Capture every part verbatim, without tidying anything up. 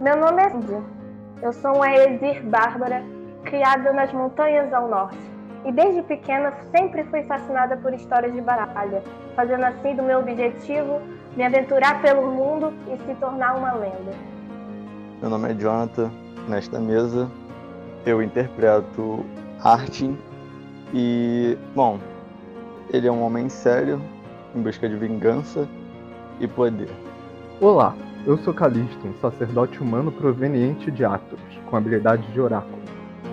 Meu nome é Cindy. Eu sou uma exir bárbara, criada nas montanhas ao norte. E desde pequena sempre fui fascinada por histórias de baralha, fazendo assim do meu objetivo me aventurar pelo mundo e se tornar uma lenda. Meu nome é Jonathan. Nesta mesa eu interpreto Artyn e, bom, ele é um homem sério, em busca de vingança e poder. Olá, eu sou Calisto, um sacerdote humano proveniente de Atos, com habilidade de oráculo.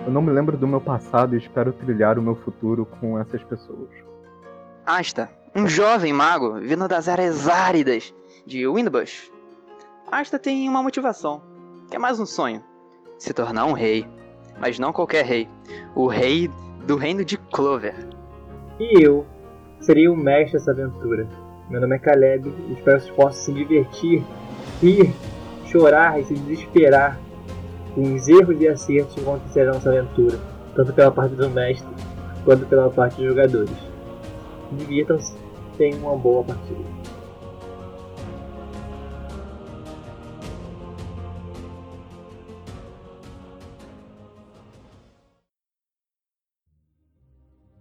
Eu não me lembro do meu passado e espero trilhar o meu futuro com essas pessoas. Asta, um jovem mago vindo das áreas áridas de Windbush. Asta tem uma motivação, que é mais um sonho: se tornar um rei. Mas não qualquer rei, o rei do reino de Clover. E eu seria o mestre dessa aventura. Meu nome é Caleb e espero que vocês possam se divertir, rir, chorar e se desesperar com os erros e acertos que acontecerão nessa aventura, tanto pela parte do mestre quanto pela parte dos jogadores. Divirtam-se, tenham uma boa partida.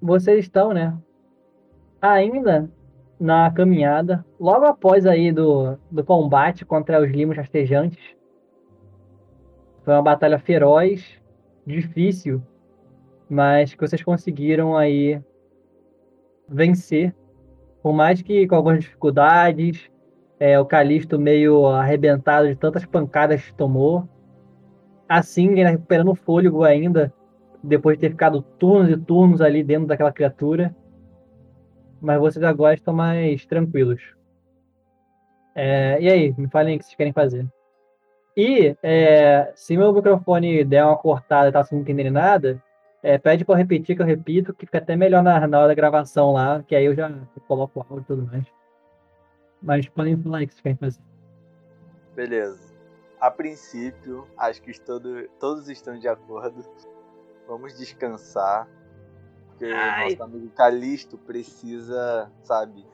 Vocês estão, né, ainda na caminhada, logo após aí do, do combate contra os limos rastejantes. Foi uma batalha feroz, difícil, mas que vocês conseguiram aí vencer. Por mais que com algumas dificuldades, é, o Calisto meio arrebentado de tantas pancadas que tomou. Assim, ele recuperando o fôlego ainda, depois de ter ficado turnos e turnos ali dentro daquela criatura. Mas vocês agora estão mais tranquilos. É, e aí, me falem o que vocês querem fazer. E, é, se meu microfone der uma cortada e tá sem entender nada, é, pede pra eu repetir, que eu repito, que fica até melhor na, na hora da gravação lá, que aí eu já coloco o áudio e tudo mais. Mas podem falar o que vocês querem fazer. Beleza. A princípio, acho que todo, todos estão de acordo. Vamos descansar, porque o nosso amigo Calisto precisa, sabe,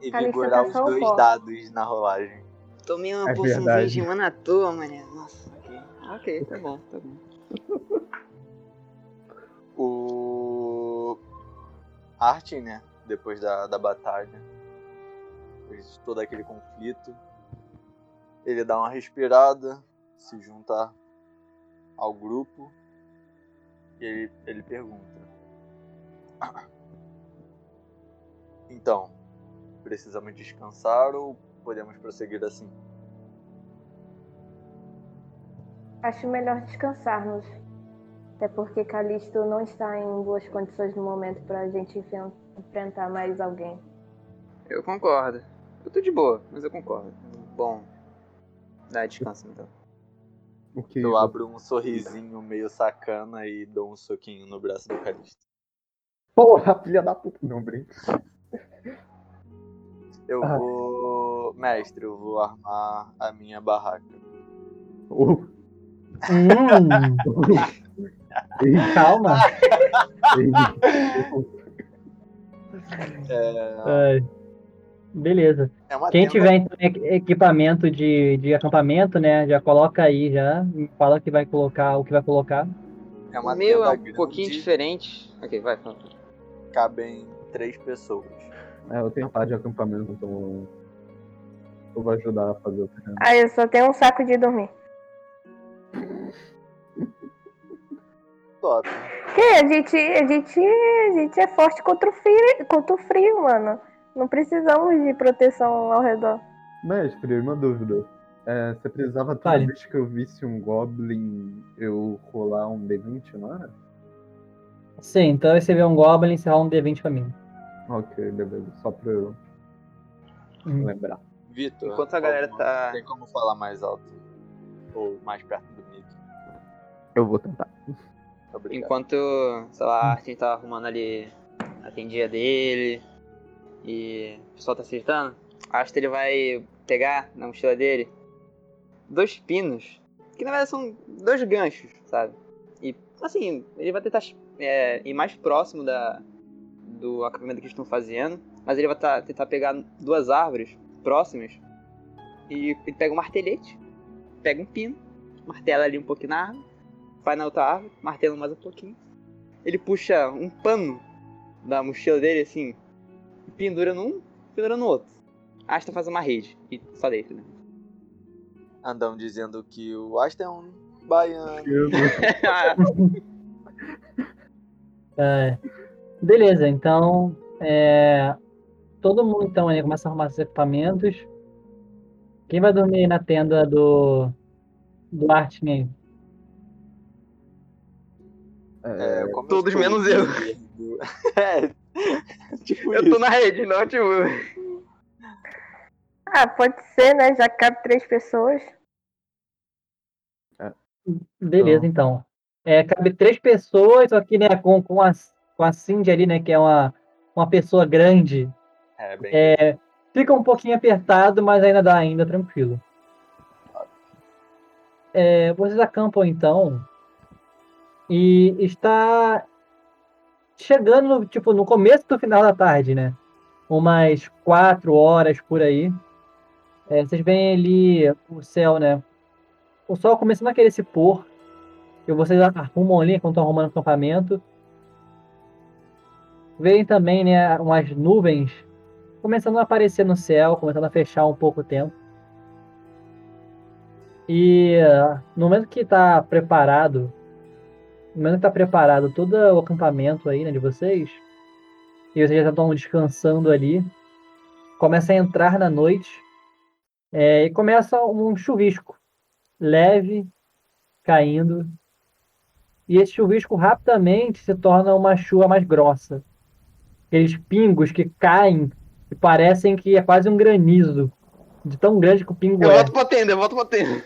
invigorar os dois pó. dados na rolagem. Tomei uma é poçãozinha de mana à toa, mané. Nossa, ok. Ok, tá bom, tá bom. O Artyn, né, depois da, da batalha, depois de todo aquele conflito, ele dá uma respirada, se junta ao grupo. E ele, ele pergunta: então, precisamos descansar ou podemos prosseguir assim? Acho melhor descansarmos. Até porque Calisto não está em boas condições no momento pra gente enfrentar mais alguém. Eu concordo. Eu tô de boa, mas eu concordo. Bom, dá descanso então. Okay. Eu abro um sorrisinho meio sacana e dou um soquinho no braço do Calisto. Porra, filha da puta. Não brinca. Eu ah. vou... Mestre, eu vou armar a minha barraca. Uh. Hum. Calma. é... Ai. Beleza. É Quem tenda. tiver então, equipamento de, de acampamento, né, já coloca aí, já fala que vai colocar, o que vai colocar. É uma o meu é um grande. pouquinho diferente. Ok, vai. Cabem três pessoas. É, eu tenho par de acampamento, então eu vou ajudar a fazer o treino. Ah, eu só tenho um saco de dormir. Top. Que a gente, a gente, a gente é forte contra o frio, contra o frio, mano. Não precisamos de proteção ao redor. Mestre, uma dúvida. É, você precisava, toda vale. vez que eu visse um Goblin, eu rolar um D vinte, não era? Sim, então você vê um Goblin e você rola um D vinte pra mim. Ok, beleza. Só pra eu hum. lembrar. Vitor, enquanto a galera tá... Tem como falar mais alto? Ou mais perto do mic? Eu vou tentar. Obrigado. Enquanto, sei lá, a Artyn tá arrumando ali a tendinha dele... E o pessoal tá acertando. Acho que ele vai pegar na mochila dele dois pinos, que na verdade são dois ganchos, sabe? E assim, ele vai tentar é, ir mais próximo da, do acampamento que eles estão fazendo. Mas ele vai tá, tentar pegar duas árvores próximas. E ele pega um martelete, pega um pino martela ali um pouquinho na árvore, vai na outra árvore, martela mais um pouquinho. Ele puxa um pano da mochila dele, assim, e pendura num, pendura no outro. Asta faz uma rede, e só deita, né? Andam dizendo que o Asta é um baiano. É. Beleza, então, é... todo mundo então aí começa a arrumar seus equipamentos. Quem vai dormir na tenda do, do Artyn aí? É, todos menos eu. É, tipo eu isso. Tô na rede, não, tipo... Ah, pode ser, né? Já cabe três pessoas. É. Beleza, então. então. É, cabe três pessoas, só que né, com, com, a, com a Cindy ali, né? Que é uma, uma pessoa grande. É, bem... É, fica um pouquinho apertado, mas ainda dá, ainda tranquilo. É, vocês acampam, então... E está chegando, tipo, no começo do final da tarde, né? Umas quatro horas por aí. É, vocês veem ali o céu, né? O sol começando a querer se pôr. E vocês arrumam ali, quando estão arrumando o acampamento. Veem também, né, umas nuvens começando a aparecer no céu, começando a fechar um pouco o tempo. E no momento que está preparado... No momento que tá preparado todo o acampamento aí, né, de vocês, e vocês já estão descansando ali, começa a entrar na noite, é, e começa um chuvisco leve, caindo, e esse chuvisco rapidamente se torna uma chuva mais grossa. Aqueles pingos que caem e parecem que é quase um granizo, de tão grande que o pingo eu é. Eu volto pra tenda, eu volto pra tenda.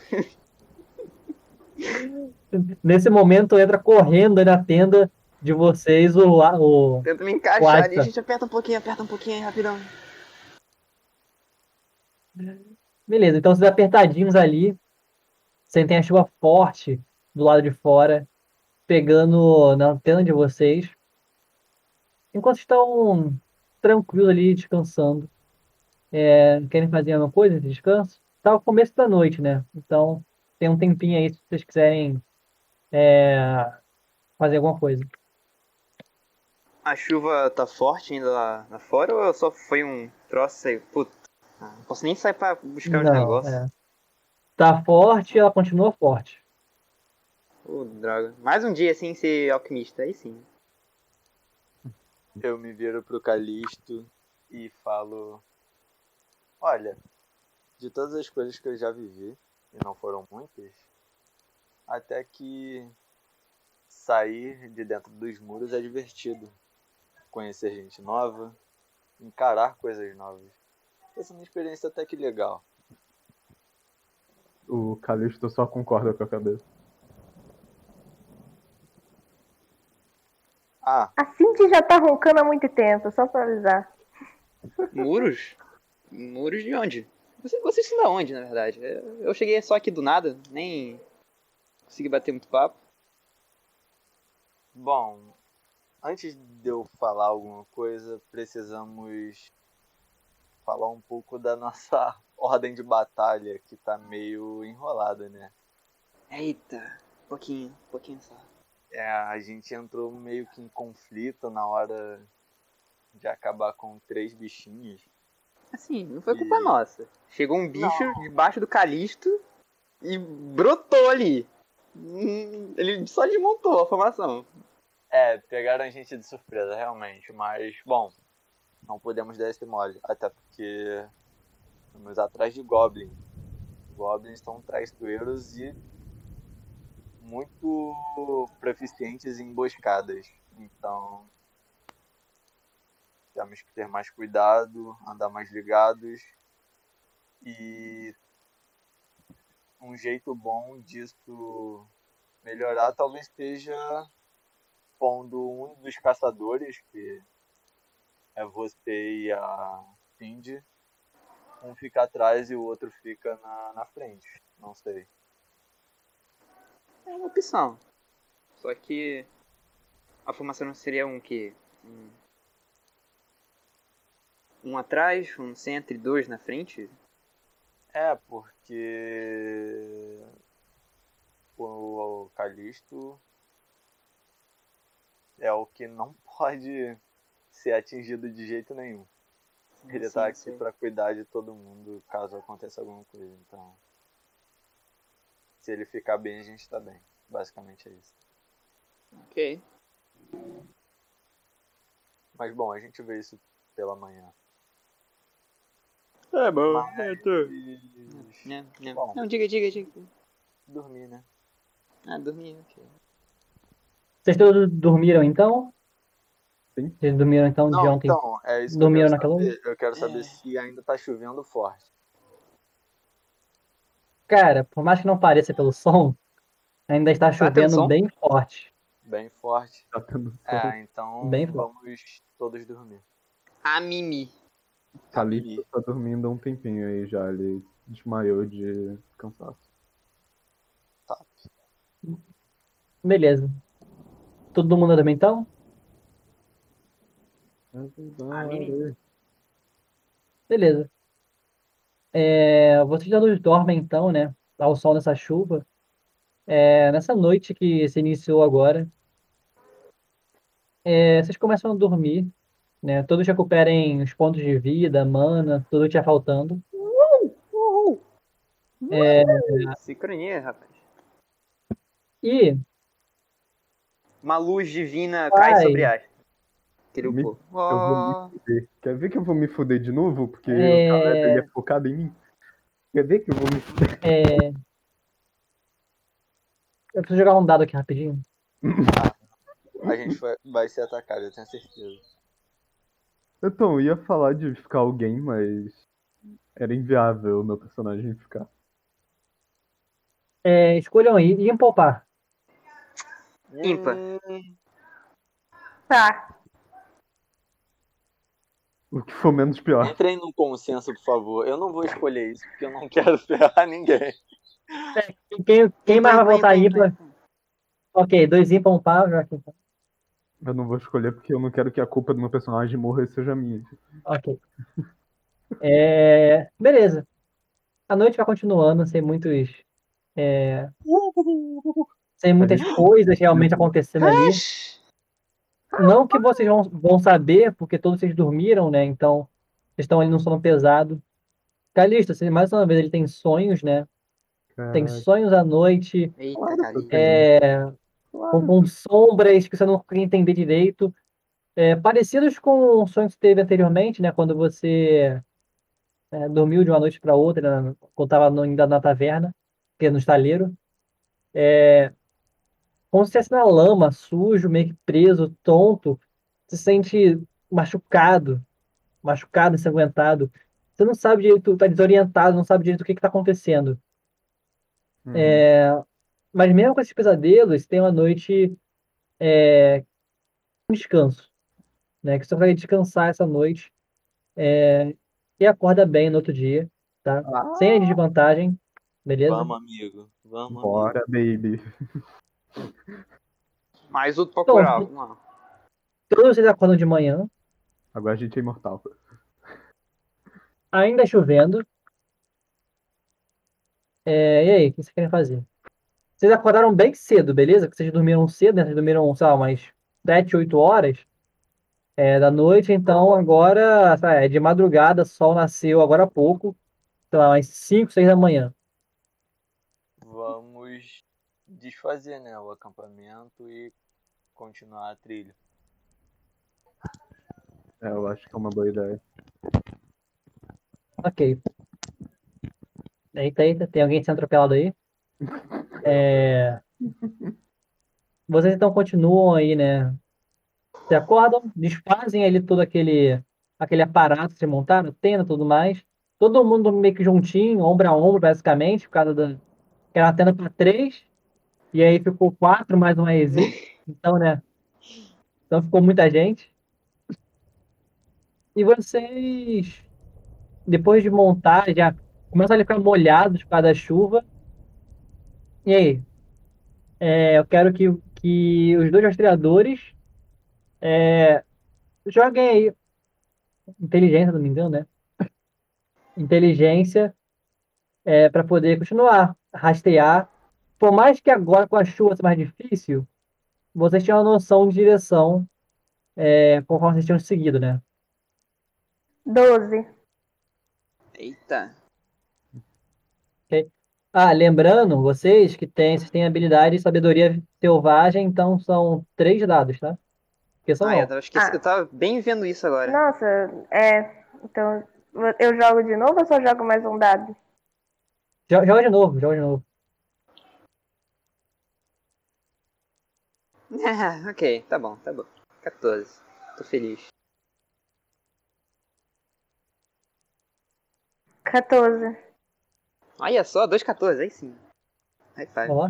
Nesse momento entra correndo aí na tenda de vocês o... o Tenta me encaixar ali, a gente aperta um pouquinho, aperta um pouquinho, rapidão. Beleza, então vocês apertadinhos ali, sentem a chuva forte do lado de fora, pegando na tenda de vocês. Enquanto estão tranquilos ali, descansando. É, querem fazer alguma coisa de descanso? Tá o começo da noite, né? Então... Tem um tempinho aí se vocês quiserem é, fazer alguma coisa. A chuva tá forte ainda lá, lá fora ou só foi um troço aí? Puta, não posso nem sair pra buscar os negócios. É. Tá forte e ela continua forte. Ô, oh, droga. Mais um dia sem ser alquimista, aí sim. Eu me viro pro Calisto e falo... Olha, de todas as coisas que eu já vivi, e não foram muitas, até que sair de dentro dos muros é divertido. Conhecer gente nova, encarar coisas novas. Essa é uma experiência até que legal. O Calisto só concorda com a cabeça. Ah. A Cinti já tá roncando há muito tempo, só pra avisar. Muros? Muros de onde? Vocês estão da onde, na verdade? Eu cheguei só aqui do nada, nem consegui bater muito papo. Bom, antes de eu falar alguma coisa, precisamos falar um pouco da nossa ordem de batalha, que tá meio enrolada, né? Eita, pouquinho, pouquinho só. É, a gente entrou meio que em conflito na hora de acabar com três bichinhos. Assim, não foi culpa e... nossa. Chegou um bicho não. Debaixo do Calisto e brotou ali. Ele só desmontou a formação. É, pegaram a gente de surpresa, realmente. Mas, bom, não podemos dar esse mole. Até porque estamos atrás de Goblin. Goblins são traiçoeiros e muito proficientes em emboscadas. Então... Temos que ter mais cuidado, andar mais ligados. E um jeito bom disso melhorar talvez seja pondo um dos caçadores, que é você e a Cindy, um fica atrás e o outro fica na, na frente. Não sei. É uma opção. Só que a formação não seria um que... Um... Um atrás, um centro e dois na frente? É, porque o Calisto é o que não pode ser atingido de jeito nenhum. Ele sim, tá aqui sim. pra cuidar de todo mundo caso aconteça alguma coisa. Então, se ele ficar bem, a gente tá bem. Basicamente é isso. Ok. Mas bom, a gente vê isso pela manhã. Tá bom, mas... eu tô... Não, não. Bom, não, diga, diga, diga. Dormir, né? Ah, dormir, ok. Vocês todos dormiram então? Sim. Vocês dormiram então de ontem? Então, é isso que dormiram eu naquela saber. Eu quero saber é. se ainda tá chovendo forte. Cara, por mais que não pareça pelo som, ainda está chovendo bem forte. Bem forte. É, então bem vamos forte. Todos dormir. A Mimi. Calisto tá dormindo há um tempinho aí já, ele desmaiou de cansaço. Tá. Beleza. Todo mundo também então? Amém. Beleza. É, vocês todos dormem então, né? Ao sol nessa chuva. É, nessa noite que se iniciou agora. É, vocês começam a dormir. Né? Todos recuperem os pontos de vida, mana, tudo te faltando. Uhul! Uhul! É... Sincronia, rapaz. E... uma luz divina Ai. cai sobre a... Aquele me... eu vou me fuder. Quer ver que eu vou me fuder de novo? Porque é... o Caleb ele é focado em mim. Quer ver que eu vou me fuder? É... Eu preciso jogar um dado aqui rapidinho. A gente vai ser atacado, eu tenho certeza. Então, eu ia falar de ficar alguém, mas era inviável o meu personagem ficar. É, escolham aí, e poupar. Ímpar. Tá. O que for menos pior. Entrem num consenso, por favor. Eu não vou escolher isso, porque eu não quero ferrar ninguém. É, quem quem mais vai votar ímpar? Ok, dois ímpar, um par, já que eu não vou escolher porque eu não quero que a culpa do meu personagem morra e seja minha. Ok. É... Beleza. A noite vai continuando sem muitos... É... Sem muitas coisas realmente acontecendo ali. Não que vocês vão, vão saber, porque todos vocês dormiram, né? Então, vocês estão ali num sono pesado. Calisto, mais uma vez, ele tem sonhos, né? Caraca. Tem sonhos à noite. Eita, Calisto. É... Com, com sombras que você não consegue entender direito. É, parecidos com o sonho que você teve anteriormente, né? Quando você é, dormiu de uma noite para outra, né, quando estava ainda na taverna, que é no estaleiro. É, como se estivesse na lama, sujo, meio que preso, tonto. Você se sente machucado, machucado, ensanguentado. Você não sabe direito, está desorientado, não sabe direito o que está acontecendo. Uhum. É... Mas mesmo com esses pesadelos, tem uma noite é, um descanso, né? Que você vai descansar essa noite é, e acorda bem no outro dia, tá? Ah. Sem a desvantagem, beleza? Vamos, amigo. Vamos, bora, amigo. Baby. Mais outro pra curar. Então, vamos lá. Todos vocês acordam de manhã. Agora a gente é imortal. Ainda chovendo. É, e aí, o que vocês querem fazer? Vocês acordaram bem cedo, beleza? Porque vocês dormiram cedo, né? Vocês dormiram, sei lá, umas sete, oito horas é, da noite. Então, agora, sabe, é de madrugada, sol nasceu agora há pouco. Sei lá, umas cinco, seis da manhã. Vamos desfazer, né, o acampamento e continuar a trilha. É, eu acho que é uma boa ideia. Ok. Eita, eita. Tem alguém sendo atropelado aí? É... Vocês então continuam aí, né? Se acordam, desfazem ali todo aquele, aquele aparato que vocês montaram, tenda e tudo mais. Todo mundo meio que juntinho, ombro a ombro, basicamente, por causa da. Era uma tenda para três, e aí ficou quatro mais uma existe. Então, né? Então ficou muita gente. E vocês, depois de montar, já começam a ficar molhados por causa da chuva. E aí, é, eu quero que, que os dois rastreadores é, joguem aí. Inteligência, não me engano, né? Inteligência é, para poder continuar, rastrear Por mais que agora com a chuva seja mais difícil, vocês tinham uma noção de direção é, conforme vocês tinham seguido, né? doze. Eita. Okay. Ah, lembrando, vocês que têm, vocês têm habilidade e sabedoria selvagem, então são três dados, tá? Porque são ah, eu tava, esqueci, ah. eu tava bem vendo isso agora. Nossa, é... Então, eu jogo de novo ou só jogo mais um dado? Joga de novo, joga de novo. Ah, ok, tá bom, tá bom. catorze, tô feliz. catorze. Olha só, dois, catorze, aí sim. Aí faz. Ó.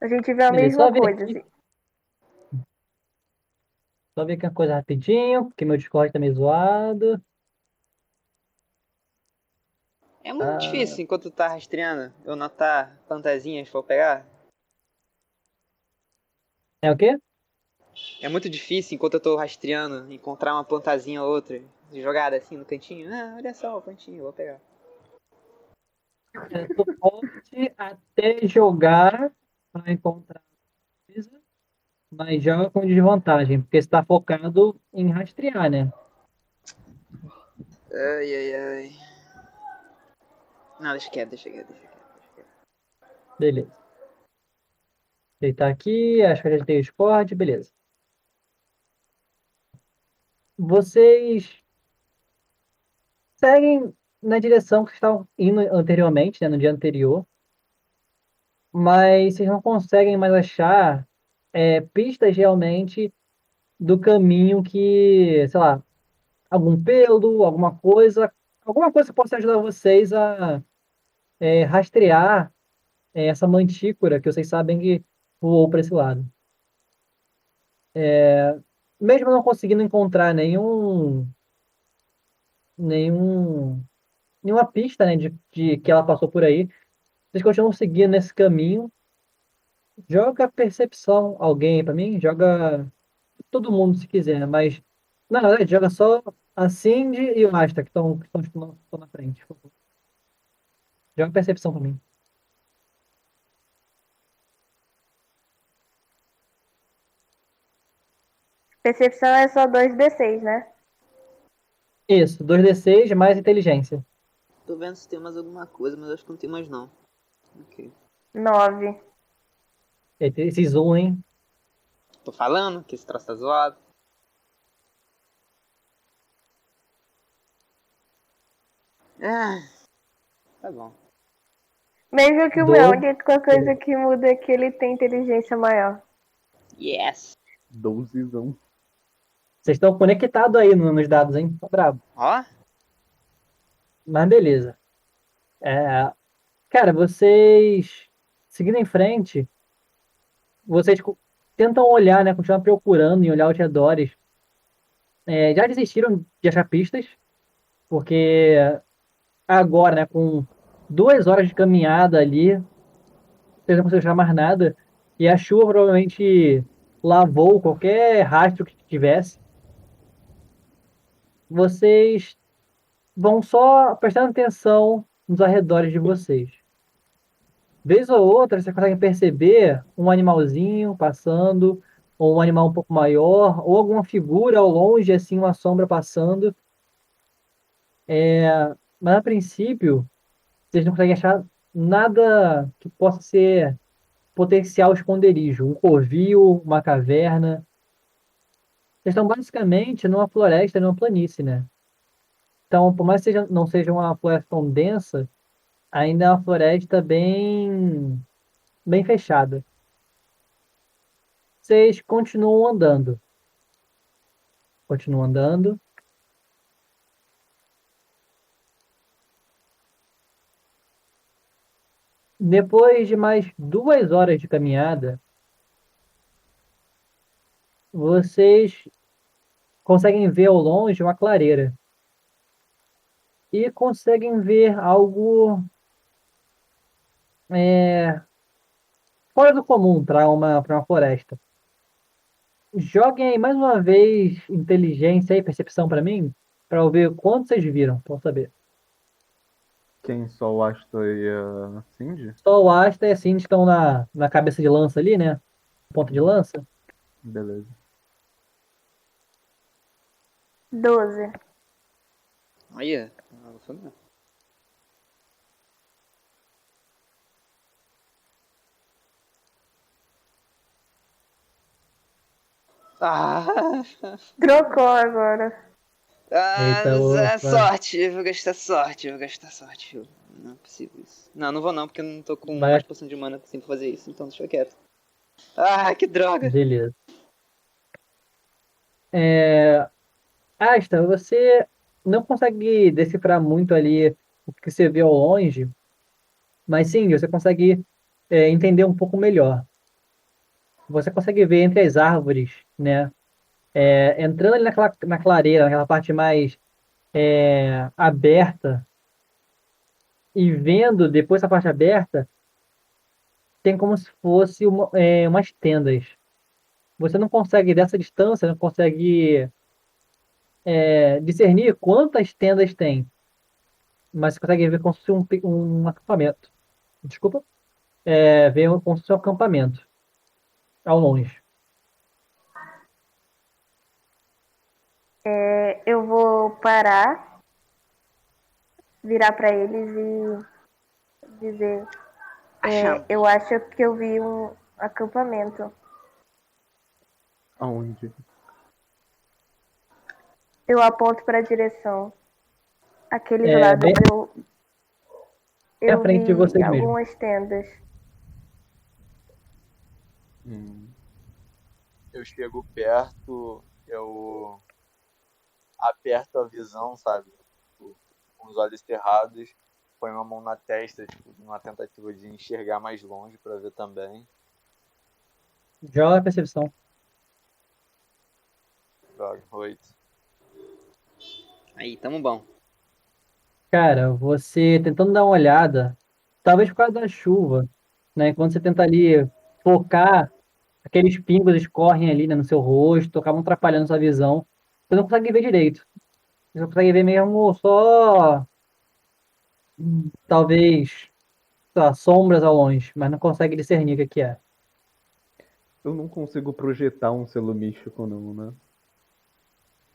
A gente vê a Beleza, mesma coisa, assim. Só ver aqui uma coisa rapidinho, porque meu Discord tá meio zoado. É muito ah. difícil, enquanto tu tá rastreando, eu notar plantazinhas pra eu pegar. É o quê? É muito difícil, enquanto eu tô rastreando, encontrar uma plantazinha ou outra, jogada assim no cantinho. Ah, olha só o cantinho, vou pegar. É, tu pode até jogar pra encontrar coisa, mas joga com desvantagem, porque você tá focado em rastrear, né? Ai, ai, ai. Não, deixa quieto, deixa quieto, deixa quieto. Deixa quieto. Beleza. Deitar aqui, acho que a gente tem o Discord, beleza. Vocês seguem na direção que estavam indo anteriormente, né, no dia anterior, mas vocês não conseguem mais achar é, pistas realmente do caminho que, sei lá, algum pelo, alguma coisa, alguma coisa que possa ajudar vocês a é, rastrear é, essa mantícora que vocês sabem que voou para esse lado. É, mesmo não conseguindo encontrar nenhum, nenhum nenhuma pista, né, de, de que ela passou por aí, vocês continuam seguindo nesse caminho. Joga percepção alguém para mim, joga todo mundo se quiser, mas na verdade joga só a Cindy e o Asta que estão na frente. Por favor. Joga percepção para mim. Percepção é só dois D seis, né? Isso, dois D seis mais inteligência. Tô vendo se tem mais alguma coisa, mas acho que não tem mais não. Ok. nove. Esse zoom, hein? Tô falando que esse troço tá zoado. Ah, tá bom. Mesmo que o meu, a única coisa que muda é que ele tem inteligência maior. Yes. dozezão. Vocês estão conectados aí nos dados, hein? Tá brabo. Ó. Oh. Mas beleza. É... Cara, vocês... Seguindo em frente, vocês tentam olhar, né? Continuam procurando e olhar os redores. É, já desistiram de achar pistas, porque agora, né? Com duas horas de caminhada ali, vocês não conseguem achar mais nada. E a chuva provavelmente lavou qualquer rastro que tivesse. Vocês vão só prestando atenção nos arredores de vocês. Vez ou outra, vocês conseguem perceber um animalzinho passando, ou um animal um pouco maior, ou alguma figura ao longe, assim, uma sombra passando. É... Mas, a princípio, vocês não conseguem achar nada que possa ser potencial esconderijo, um covil, uma caverna. Vocês estão basicamente numa floresta, numa planície, né? Então, por mais que seja, não seja uma floresta tão densa, ainda é uma floresta bem, bem fechada. Vocês continuam andando. Continuam andando. Depois de mais duas horas de caminhada, vocês conseguem ver ao longe uma clareira. E conseguem ver algo é, fora do comum para uma, para uma floresta. Joguem aí mais uma vez inteligência e percepção para mim, para eu ver quanto vocês viram, para eu saber. Quem? Só o Asta e a Cindy? Só o Asta e a Cindy estão na, na cabeça de lança ali, né? Ponto de lança. Beleza. doze. Aí, você não. Ah. Trocou agora. Ah, eita, é sorte, eu vou gastar sorte, eu vou gastar sorte, filho. Não é possível isso. Não, não vou não, porque eu não tô com vai. mais poção de mana assim pra fazer isso, então deixa eu quieto. Ah, que droga! Beleza. É... Asta, você não consegue decifrar muito ali o que você vê ao longe, mas sim, você consegue é, entender um pouco melhor. Você consegue ver entre as árvores, né? É, entrando ali naquela, na clareira, naquela parte mais é, aberta, e vendo depois essa parte aberta, tem como se fosse uma, é, umas tendas. Você não consegue, dessa distância, não consegue é, discernir quantas tendas tem, mas você consegue ver como se fosse um, um acampamento. Desculpa. É, ver como se fosse um acampamento ao longe. É, eu vou parar, virar pra eles e dizer, é, eu acho que eu vi um acampamento. Aonde? Eu aponto pra direção. Aquele é, lado bem... eu, eu frente vi de vocês algumas mesmo. Tendas. Hum. Eu chego perto, eu... aperto a visão, sabe? Tipo, com os olhos cerrados, põe uma mão na testa, tipo, numa tentativa de enxergar mais longe pra ver também. Joga a percepção. Joga, oito. Aí, tamo bom. Cara, você tentando dar uma olhada, talvez por causa da chuva, né? Quando você tenta ali focar, aqueles pingos escorrem ali, né, no seu rosto, acabam atrapalhando sua visão. Você não consegue ver direito. Você não consegue ver mesmo só... Talvez... Tá, sombras ao longe, mas não consegue discernir o que é. Eu não consigo projetar um selo místico, não, né?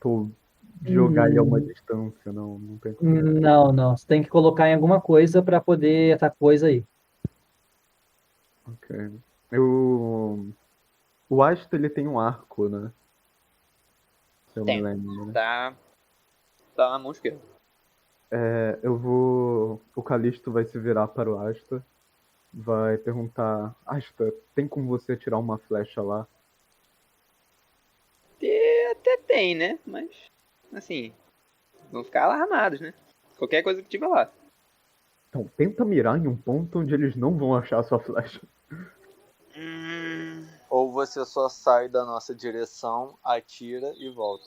Tô... Jogar hum. ele a uma distância, não, não tem como. Não, não. Você tem que colocar em alguma coisa pra poder essa coisa aí. Ok. Eu... O Astro, ele tem um arco, né? Eu Tem. Lembro, né? Tá. Tá na mão esquerda. É, eu vou. O Calisto vai se virar para o Asta. Vai perguntar: Asta, tem como você tirar uma flecha lá? Até, até tem, né? Mas. Assim. Vão ficar alarmados, né? Qualquer coisa que tiver lá. Então, tenta mirar em um ponto onde eles não vão achar a sua flecha. Hum. Ou você só sai da nossa direção, atira e volta.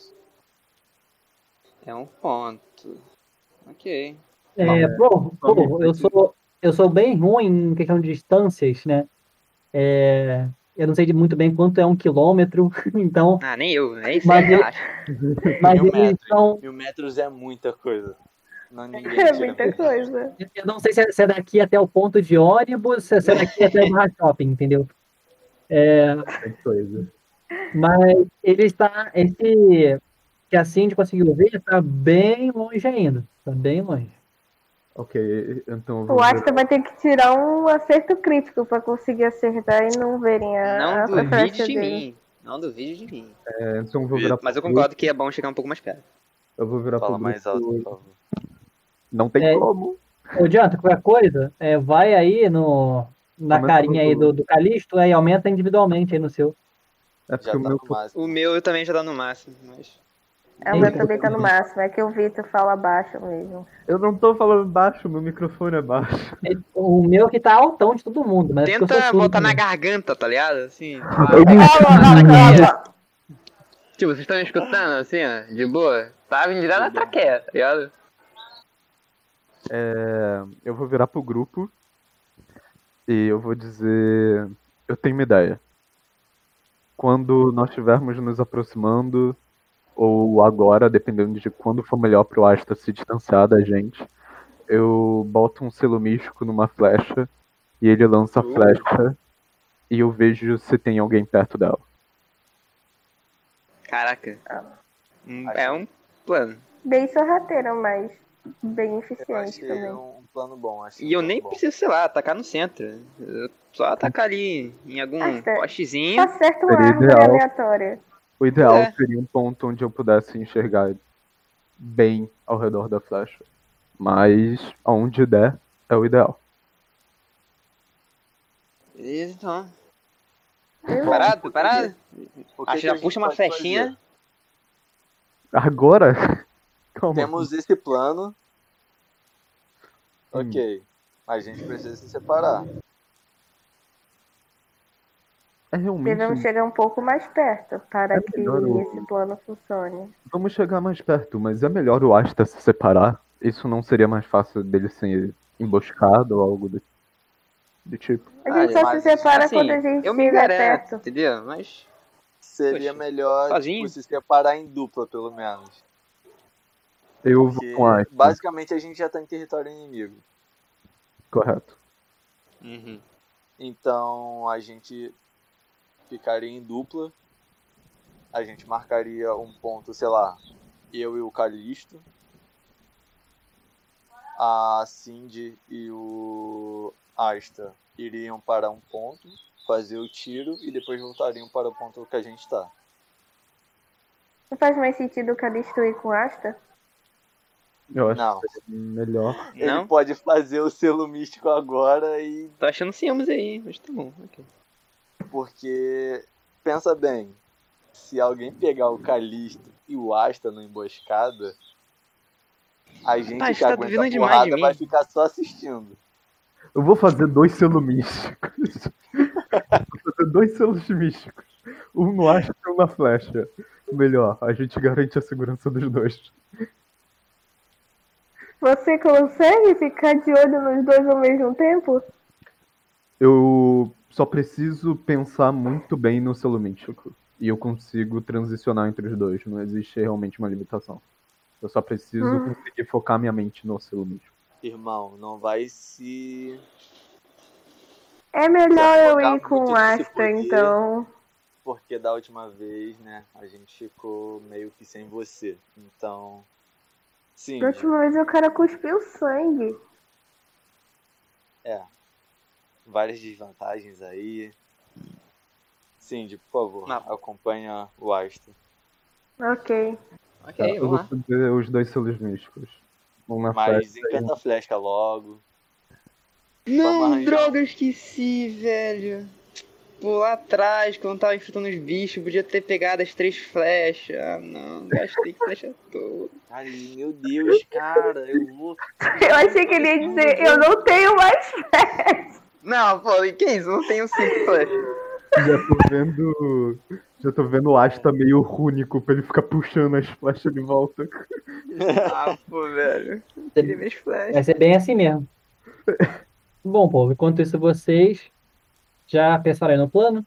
É um ponto. Ok. É, bom, bom eu, sou, eu sou bem ruim em questão de distâncias, né? É, eu não sei muito bem quanto é um quilômetro, então... Ah, nem eu, é isso aí, relaxa. Mas mil, metros, são... mil metros é muita coisa. Não, é muita tira. Coisa. Eu não sei se é daqui até o ponto de ônibus, se é daqui até o shopping, entendeu? É, mas ele está, esse que a Cindy conseguiu ver, está bem longe ainda, está bem longe. Ok, então... O Asta vai ter que tirar um acerto crítico para conseguir acertar e não verem a... Não a duvide de dele. mim, não duvide de mim. É, então vou virar mas eu concordo grupo. que é bom chegar um pouco mais perto. Eu vou virar Fala mais alto, por favor. Não tem é, como. Ô, Jonathan, qualquer coisa, é, vai aí no... Na aumenta carinha aí do, do Calisto, aí aumenta individualmente aí no seu. É porque já o, tá meu... No o meu eu também já tá no máximo, mas... É, o meu também tá no máximo, é que o Vitor fala baixo mesmo. Eu não tô falando baixo, meu microfone é baixo. É, o meu que tá altão de todo mundo, mas tenta é voltar na garganta, tá ligado? Assim. Ah, tipo, vocês estão me escutando assim, ó, de boa? Tá vindo lá na traqueia, tá ligado? É, eu vou virar pro grupo. E eu vou dizer, eu tenho uma ideia. Quando nós estivermos nos aproximando, ou agora, dependendo de quando for melhor pro Asta se distanciar da gente, eu boto um selo místico numa flecha e ele lança a flecha e eu vejo se tem alguém perto dela. Caraca. É um plano. Bem sorrateiro, mas bem eficiente também. É um plano bom, acho. E eu nem preciso, sei lá, atacar no centro. Eu só atacar ali em algum postezinho. Tá certo, uma árvore aleatória. O ideal é. seria um ponto onde eu pudesse enxergar bem ao redor da flecha. Mas aonde der é o ideal. Beleza, então. Eu parado, eu parado. Acho que já puxa uma flechinha. Fazer? Agora? Calma. Temos esse plano. Hum. Ok. A gente precisa se separar. É realmente... Devemos chegar um pouco mais perto para é que eu... esse plano funcione. Vamos chegar mais perto, mas é melhor o Asta se separar. Isso não seria mais fácil dele ser emboscado ou algo do, do tipo? A gente ah, só se separa assim, quando a gente eu me chega garanto, perto. Entendeu? Mas... Seria Poxa, melhor tipo, se separar em dupla, pelo menos. Eu Porque, vou com a Asta. Basicamente a gente já tá em território inimigo. Correto. Uhum. Então a gente ficaria em dupla. A gente marcaria um ponto, sei lá, eu e o Calisto. A Cindy e o Asta iriam para um ponto, fazer o tiro e depois voltariam para o ponto que a gente está. Não faz mais sentido o Calisto ir com Asta? Eu acho não. Que melhor. Ele não? Pode fazer o selo místico agora e... Tô achando ciúmes aí, mas tá bom. Okay. Porque, pensa bem, se alguém pegar o Calisto e o Asta na emboscada, a gente tá, que aguenta tá a porrada vai ficar só assistindo. Eu vou fazer dois selos místicos. Vou fazer dois selos místicos. Um no Asta e um na flecha. Melhor, a gente garante a segurança dos dois. Você consegue ficar de olho nos dois ao mesmo tempo? Eu só preciso pensar muito bem no selo místico. E eu consigo transicionar entre os dois. Não existe realmente uma limitação. Eu só preciso hum. conseguir focar minha mente no selo místico. Irmão, não vai se... É melhor eu ir com Asta, então. Porque da última vez, né, a gente ficou meio que sem você. Então, sim. Da última vez o cara cuspiu sangue. É. Várias desvantagens aí. Cindy, por favor, não. acompanha o Asta. Ok. Ok, tá, eu vou fazer os dois selos místicos. Uma Mas encanta a flecha logo. Não, droga, eu esqueci, velho. Pô, lá atrás, quando tava enfrentando os bichos, podia ter pegado as três flechas. Ah, não, gastei flecha toda. Ai, meu Deus, cara, eu vou... Eu achei que ele ia dizer, eu não tenho mais flechas. Não, pô, que é isso? Eu não tenho cinco flechas. Já tô vendo... Já tô vendo o Asta meio rúnico pra ele ficar puxando as flechas de volta. Ah, pô, velho. Ele me flecha. Vai ser bem assim mesmo. Bom, povo, enquanto isso vocês já pensaram aí no plano?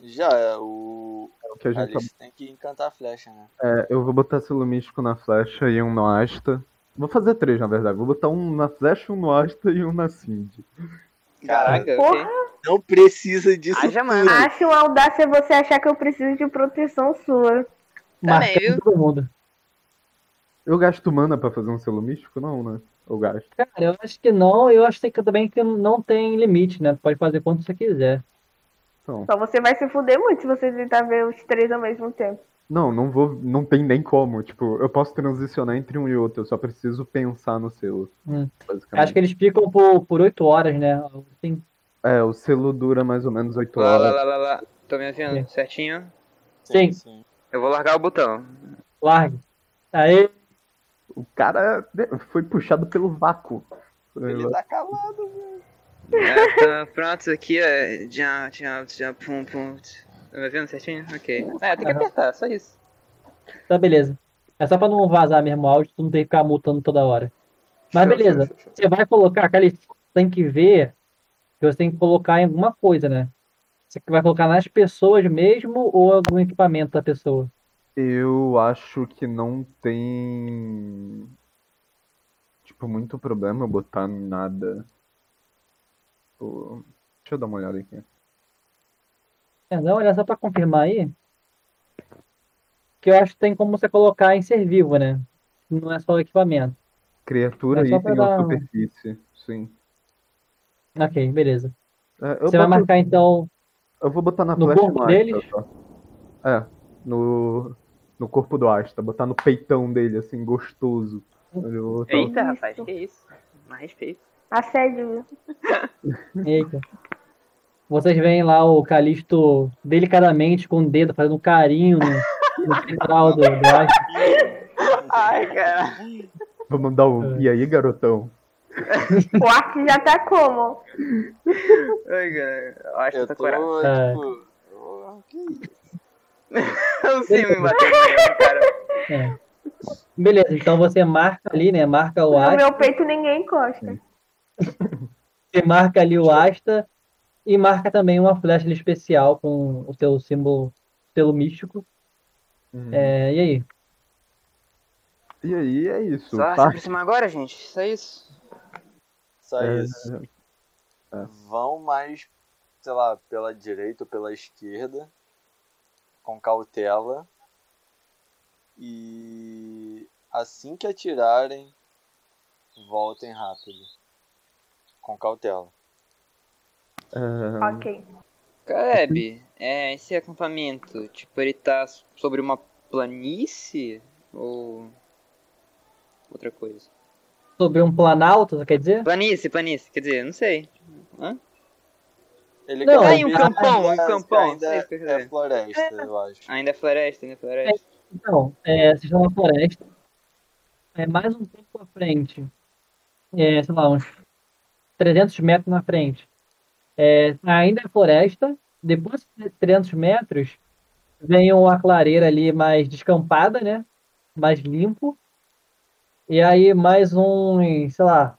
Já, é o... Que a gente Alice tá... tem que encantar a flecha, né? É, eu vou botar selo místico na flecha e um no Asta. Vou fazer três, na verdade. Vou botar um na flecha, um no Asta e um na Cindy. Caraca, porra! Okay. Não precisa disso. Haja tudo. Acho uma audácia você achar que eu preciso de proteção sua. Marca todo mundo. Eu gasto mana pra fazer um selo místico? Não, né? Eu gasto. Cara, eu acho que não. Eu acho que também que não tem limite, né? Pode fazer quanto você quiser. Então. Só você vai se fuder muito se você tentar ver os três ao mesmo tempo. Não, não vou. Não tem nem como. Tipo, eu posso transicionar entre um e outro. Eu só preciso pensar no selo. Hum. Acho que eles ficam por oito horas, né? Tem... É, o selo dura mais ou menos oito horas. Lá, lá, lá, lá. Tô me ouvindo é. certinho? Sim. Sim. Eu vou largar o botão. Largue. Aí. O cara foi puxado pelo vácuo. Ele tá calado, velho. É, pronto, aqui é... Já, já, já, pum, pum. Tá me ouvindo certinho? Ok. É, tem que apertar, só isso. Tá, beleza. É só pra não vazar mesmo o áudio, tu não tem que ficar mutando toda hora. Mas beleza, você vai colocar, cara, tem que ver... que você tem que colocar em alguma coisa, né? Você vai colocar nas pessoas mesmo ou algum equipamento da pessoa? Eu acho que não tem... muito problema botar nada. Pô, deixa eu dar uma olhada aqui. É, dá uma olhada só pra confirmar aí. Que eu acho que tem como você colocar em ser vivo, né? Não é só o equipamento. Criatura, é item dar... ou superfície, sim. Ok, beleza. É, você vai marcar então... Eu vou botar na flecha do Asta. É, no, no corpo do Asta. Botar no peitão dele, assim, gostoso. Eu, eu... Eita, rapaz, que isso. Mais respeito. Assédio. Eita. Vocês veem lá o Calisto delicadamente com o dedo, fazendo um carinho no, no final do, do Asta. Ai, cara. Vou mandar um... E aí, garotão? O Artyn já tá como? Ai, cara. Eu acho eu que tá curado. É. Tipo... Oh, que... Eu não sei me bater mesmo, cara. É. Beleza, então você marca ali, né? Marca o Asta. No meu peito ninguém encosta. Você marca ali o Asta e marca também uma flecha ali especial com o teu símbolo, pelo místico. Hum. É, e aí? E aí, é isso. Só tá? Se aproximar agora, gente? Isso é isso? Só é, isso. É. É. Vão mais, sei lá, pela direita ou pela esquerda. Com cautela. E assim que atirarem, voltem rápido. Com cautela. Uhum. Ok. Caleb, é, esse acampamento, tipo, ele tá sobre uma planície? Ou outra coisa? Sobre um planalto, você quer dizer? Planície, planície, quer dizer, não sei. Hã? Ele não, tem um campão, um campão. Ainda é, é floresta, é. eu acho. Ainda é floresta, ainda é floresta. É, então, é, vocês estão na floresta. É mais um pouco à frente. É, sei lá, uns trezentos metros na frente. É, ainda é floresta. Depois de trezentos metros, vem uma clareira ali mais descampada, né? Mais limpo. E aí mais uns, sei lá,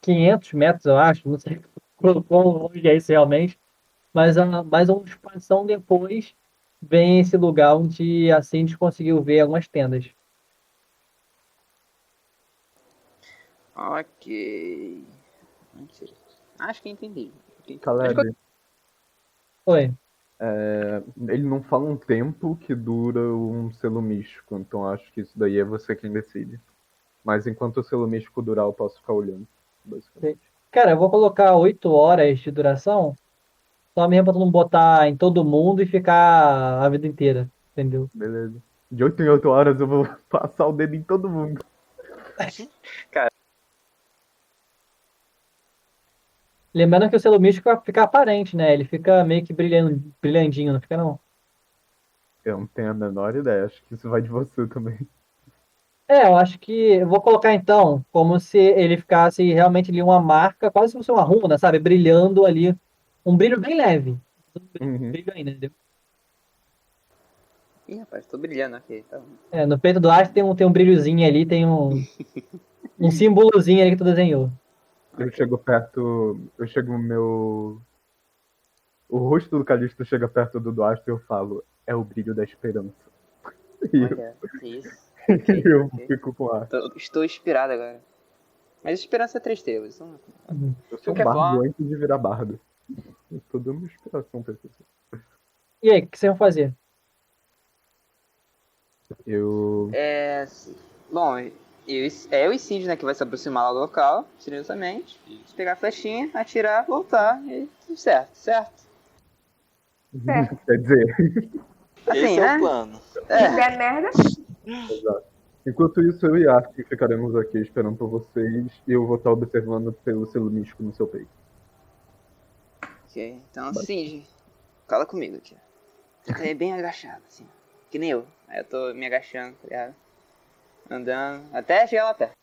quinhentos metros, eu acho. Não sei quão longe é isso realmente. Mas mais uma expansão depois vem esse lugar onde assim a gente conseguiu ver algumas tendas. Ok. Acho que entendi. Caleb. Oi. É, ele não fala um tempo que dura um selo místico, então acho que isso daí é você quem decide. Mas enquanto o selo místico durar, eu posso ficar olhando. Cara, eu vou colocar oito horas de duração, só mesmo pra todo mundo botar em todo mundo e ficar a vida inteira, entendeu? Beleza. De oito em oito horas eu vou passar o dedo em todo mundo. Cara. Lembrando que o selo místico vai ficar aparente, né? Ele fica meio que brilhando, brilhandinho, não fica não? Eu não tenho a menor ideia, acho que isso vai de você também. É, eu acho que... Eu vou colocar, então, como se ele ficasse realmente ali uma marca, quase como se fosse uma runa, sabe? Brilhando ali. Um brilho bem leve. Um brilho uhum. ainda, entendeu? Ih, rapaz, tô brilhando aqui. Tá... É, no peito do Asta tem um, tem um brilhozinho ali, tem um... um símbolozinho ali que tu desenhou. Eu okay. chego perto... Eu chego no meu... O rosto do Calisto chega perto do do Asta e eu falo, é o brilho da esperança. Olha, eu... isso. Okay, eu okay. fico com ar. Tô, estou inspirado agora. Mas esperança é três estrelas. Não... Uhum. Eu sou um bardo antes de virar bardo. Eu tô dando inspiração pra isso. E aí, o que vocês vão fazer? Eu... É... Bom, eu, é eu e Cindy, né, que vai se aproximar lá do local, seriosamente. Pegar a flechinha, atirar, voltar e tudo certo, certo? Certo. Quer dizer... Assim, esse né? é o plano. É. Se der merda... Exato. Enquanto isso, eu e Artyn ficaremos aqui esperando por vocês e eu vou estar observando pelo selo místico no seu peito. Ok, então assim, fala comigo aqui. Você tá bem agachado, assim, que nem eu. Aí eu tô me agachando, tá ligado? Andando, até chegar lá perto.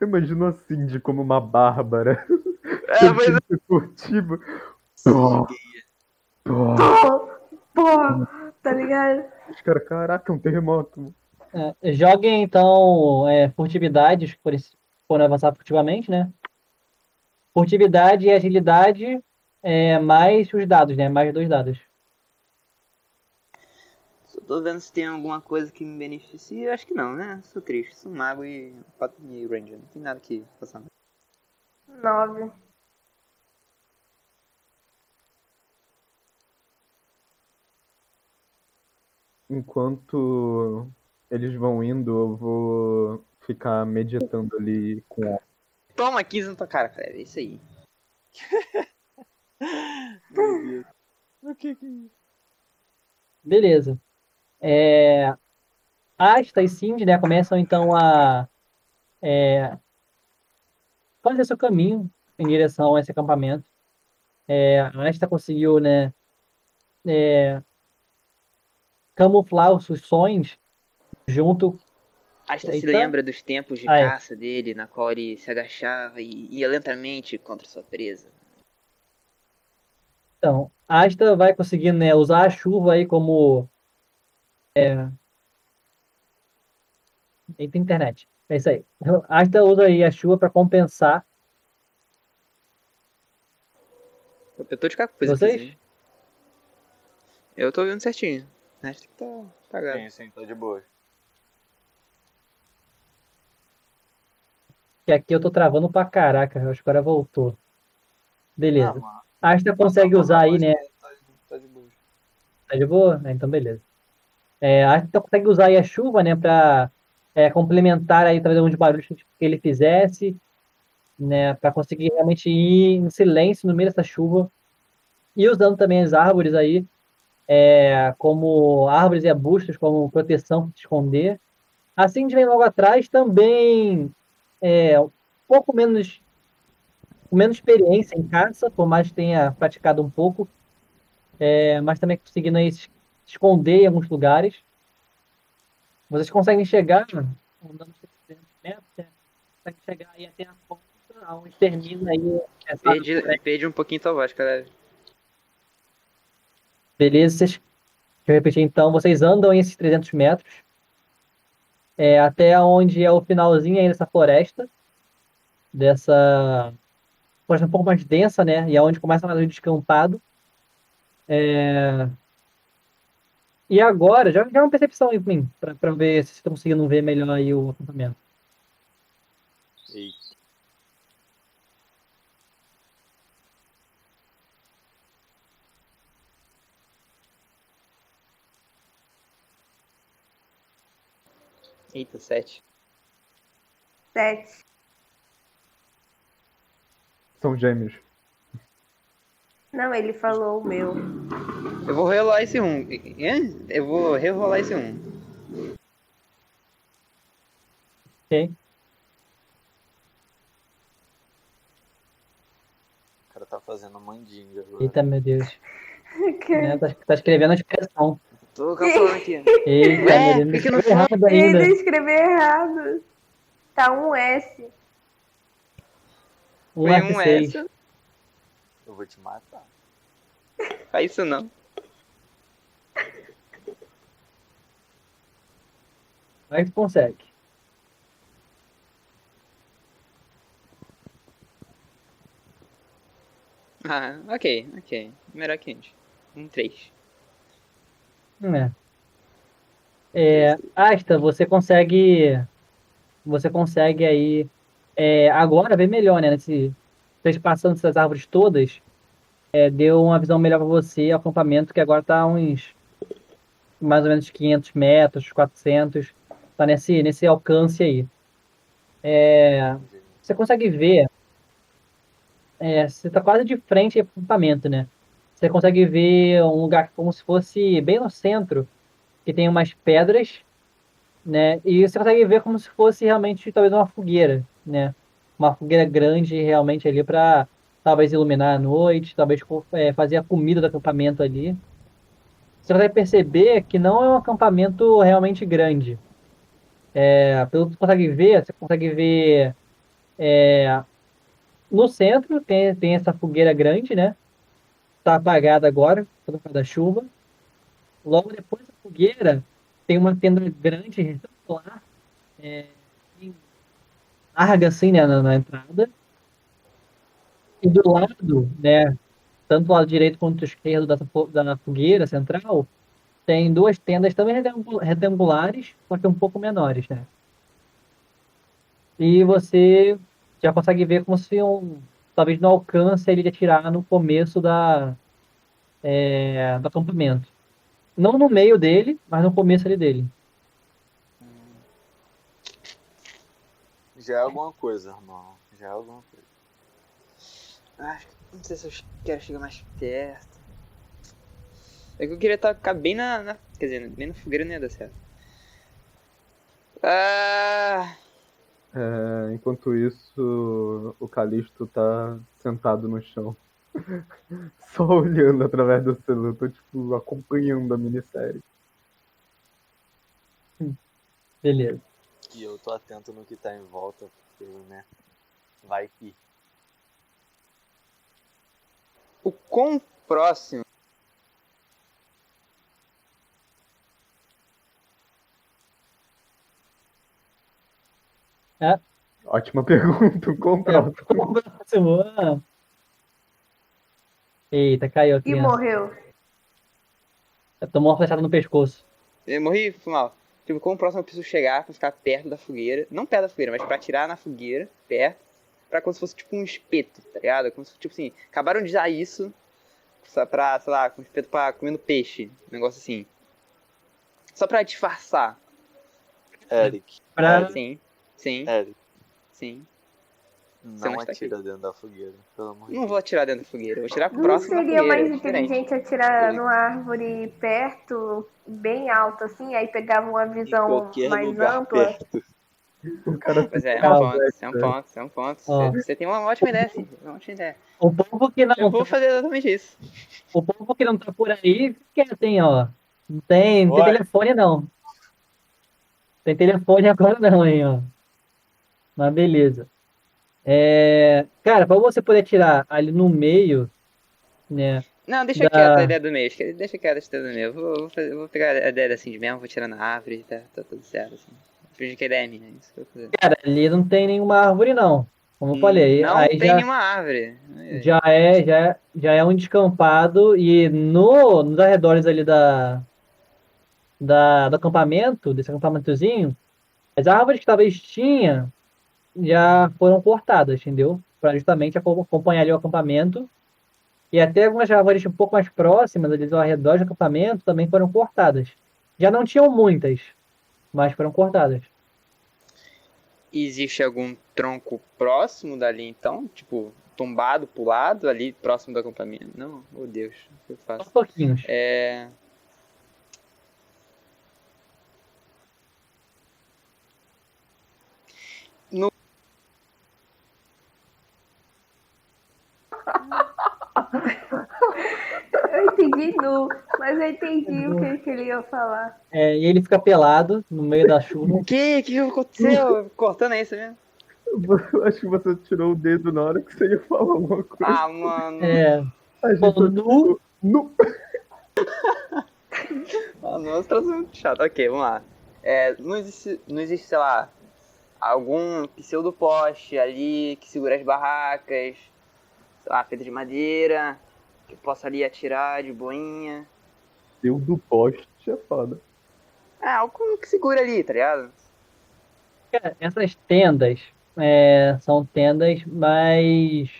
Eu imagino a Cindy como uma bárbara. É, mas... Esportivo. Pô, pô, pô, tá ligado? Cara, caraca, um terremoto. É, joguem, então, é, furtividades, quando avançar furtivamente, né? Furtividade e agilidade, é, mais os dados, né? Mais dois dados. Eu tô vendo se tem alguma coisa que me beneficie. Eu acho que não, né? Sou triste. Sou um mago e patrulheiro ranger. Não tem nada que passar. Nove. Enquanto eles vão indo, eu vou ficar meditando ali com ela. Toma quinze na tua cara, cara. É isso aí. Meu Deus. O que que é isso? Beleza. É... Asta e Cindy, né, começam então a é... fazer seu caminho em direção a esse acampamento. É... Asta conseguiu, né, é... camuflar os seus sonhos junto. Asta Eita. se lembra dos tempos de ah, é. caça dele, na qual ele se agachava e ia lentamente contra sua presa. Então, Asta vai conseguir, né, usar a chuva aí como... É... Eita, internet. É isso aí. Asta usa aí a chuva para compensar. Eu tô de capuz. Vocês? Aqui, eu tô vendo certinho. Acho que tá apagado. Sim, sim, tá de boa. Que aqui eu tô travando pra caraca. Eu acho que o cara voltou. Beleza. Ah, a Asta consegue usar aí, né? Tá de boa. Tá de boa? É, então, beleza. É, a Asta consegue usar aí a chuva, né? Pra é, complementar aí, talvez, alguns barulhos que ele fizesse, né? Pra conseguir realmente ir em silêncio no meio dessa chuva. E usando também as árvores aí, é, como árvores e arbustos, como proteção para esconder. Assim, a gente vem logo atrás também. É, um pouco menos... com menos experiência em caça, por mais que tenha praticado um pouco, é, mas também conseguindo aí se esconder em alguns lugares. Vocês conseguem chegar, andando seiscentos metros, né? Conseguem chegar aí até a ponta, onde termina aí... Essa perdi, área. Perdi um pouquinho tua voz, cara. Beleza, vocês... deixa eu repetir então. Vocês andam esses trezentos metros, é, até onde é o finalzinho aí dessa floresta, dessa... um pouco mais densa, né? E é onde começa a fazer o descampado. É... E agora, já, já é uma percepção aí pra mim, pra, pra ver se estão conseguindo ver melhor aí o acampamento. Eita. Eita, sete. Sete. São gêmeos. Não, ele falou o meu. Eu vou rerolar esse um. Eu vou rerolar esse um. Ok. O cara tá fazendo mandinga agora. Eita, meu Deus. Okay. Tá, tá escrevendo a expressão. Tô calculando aqui. Eita, é, ele não escreveu errado ainda. Ele escreveu errado. Tá um S. Um um essa. Eu vou te matar. Faz isso não. Vai que tu consegue. Ah, ok, ok. Melhor que antes. Um três. É. É, Asta, você consegue. Você consegue aí. É, agora bem melhor, né? Nesse, vocês passando essas árvores todas, é, deu uma visão melhor para você. O acampamento que agora tá uns mais ou menos quinhentos metros, quatrocentos, tá nesse, nesse alcance aí. É, você consegue ver, é, você tá quase de frente ao acampamento, né? Você consegue ver um lugar como se fosse bem no centro, que tem umas pedras, né? E você consegue ver como se fosse realmente talvez uma fogueira, né? Uma fogueira grande realmente ali para talvez iluminar a noite, talvez é, fazer a comida do acampamento ali. Você vai perceber que não é um acampamento realmente grande. É, pelo que você consegue ver, você consegue ver é, no centro tem, tem essa fogueira grande, né? Tá apagada agora por causa da chuva. Logo depois da fogueira tem uma tenda grande retangular, é, larga assim, né, na, na entrada, e do lado, né, tanto o lado direito quanto o esquerdo da, da fogueira central, Tem duas tendas também retangulares, só que um pouco menores, né? E você já consegue ver como se um, talvez não alcance ele de atirar no começo da, é, do acampamento. Não no meio dele, mas no começo ali dele. Já é alguma coisa, irmão. Já é alguma coisa. Ah, não sei se eu quero chegar mais perto. É que eu queria tocar bem na, na... Quer dizer, bem no fogueiro não ia dar certo. Ah... É, enquanto isso, o Calisto tá sentado no chão. Só olhando através do celular. Eu tô, tipo, acompanhando a minissérie. Beleza. E eu tô atento no que tá em volta, porque, né, vai que... O quão próximo... É. Ótima pergunta, quão próximo? É, próximo. Ah. Eita, caiu aqui. E morreu. Tomou uma flechada no pescoço. Eu morri, foi mal. Tipo, quão próximo eu preciso chegar pra ficar perto da fogueira. Não perto da fogueira, mas pra atirar na fogueira, perto. Pra como se fosse tipo um espeto, tá ligado? Como se, tipo assim, acabaram de usar isso pra, sei lá, com um espeto pra comendo peixe. Um negócio assim. Só pra disfarçar. Eric. Pra... Sim, sim. Eric. Sim. Não atira dentro da fogueira, pelo amor de Deus. Não vou atirar dentro da fogueira, vou atirar próximo da fogueira. Não seria mais inteligente atirar numa árvore perto, bem alto assim, aí pegava uma visão mais ampla? O cara pois é, é um ponto, é um ponto, é um ponto. Ah. Você, você tem uma ótima ideia, sim. Uma ótima ideia. O povo que não... Eu vou fazer exatamente isso. O povo que não tá por aí, que assim, ó. Não tem, não tem telefone, não. Tem telefone agora não, hein, ó. Mas beleza. É... Cara, pra você poder tirar ali no meio, né? Não, deixa da... quieto a ideia do meio. Deixa quieto a ideia do meio. Vou, vou, fazer, vou pegar a ideia assim de mesmo, vou tirar na árvore, tá, tá tudo certo, assim. Finge que a ideia é minha, isso que eu vou fazer. Cara, ali não tem nenhuma árvore, não. Como eu falei. Não aí tem já, nenhuma árvore. Já é, já, é, já é um descampado e no, nos arredores ali da, da, do acampamento, desse acampamentozinho, as árvores que talvez tinha já foram cortadas, entendeu? Para justamente acompanhar ali o acampamento. E até algumas árvores um pouco mais próximas, ali ao arredor do acampamento, também foram cortadas. Já não tinham muitas, mas foram cortadas. Existe algum tronco próximo dali, então? Tipo, tombado, pulado, ali próximo do acampamento? Não? Oh, Deus. O que eu faço? Só pouquinhos. É... No... Eu entendi nu, mas eu entendi o que, que ele ia falar. É, e ele fica pelado no meio da chuva. O que? que aconteceu? Cortando isso mesmo? Eu acho que você tirou o dedo na hora que você ia falar alguma coisa. Ah, mano. É. A gente Pô, nu. Nu. Ah, nossa, tá muito chato. Ok, vamos lá. É, não, existe, não existe, sei lá, algum pseudo poste ali que segura as barracas, sei lá, feita de madeira. Eu posso ali atirar de boinha. Deu do poste, é foda. Ah, algo que segura ali, tá ligado? Cara, essas tendas é, são tendas, mas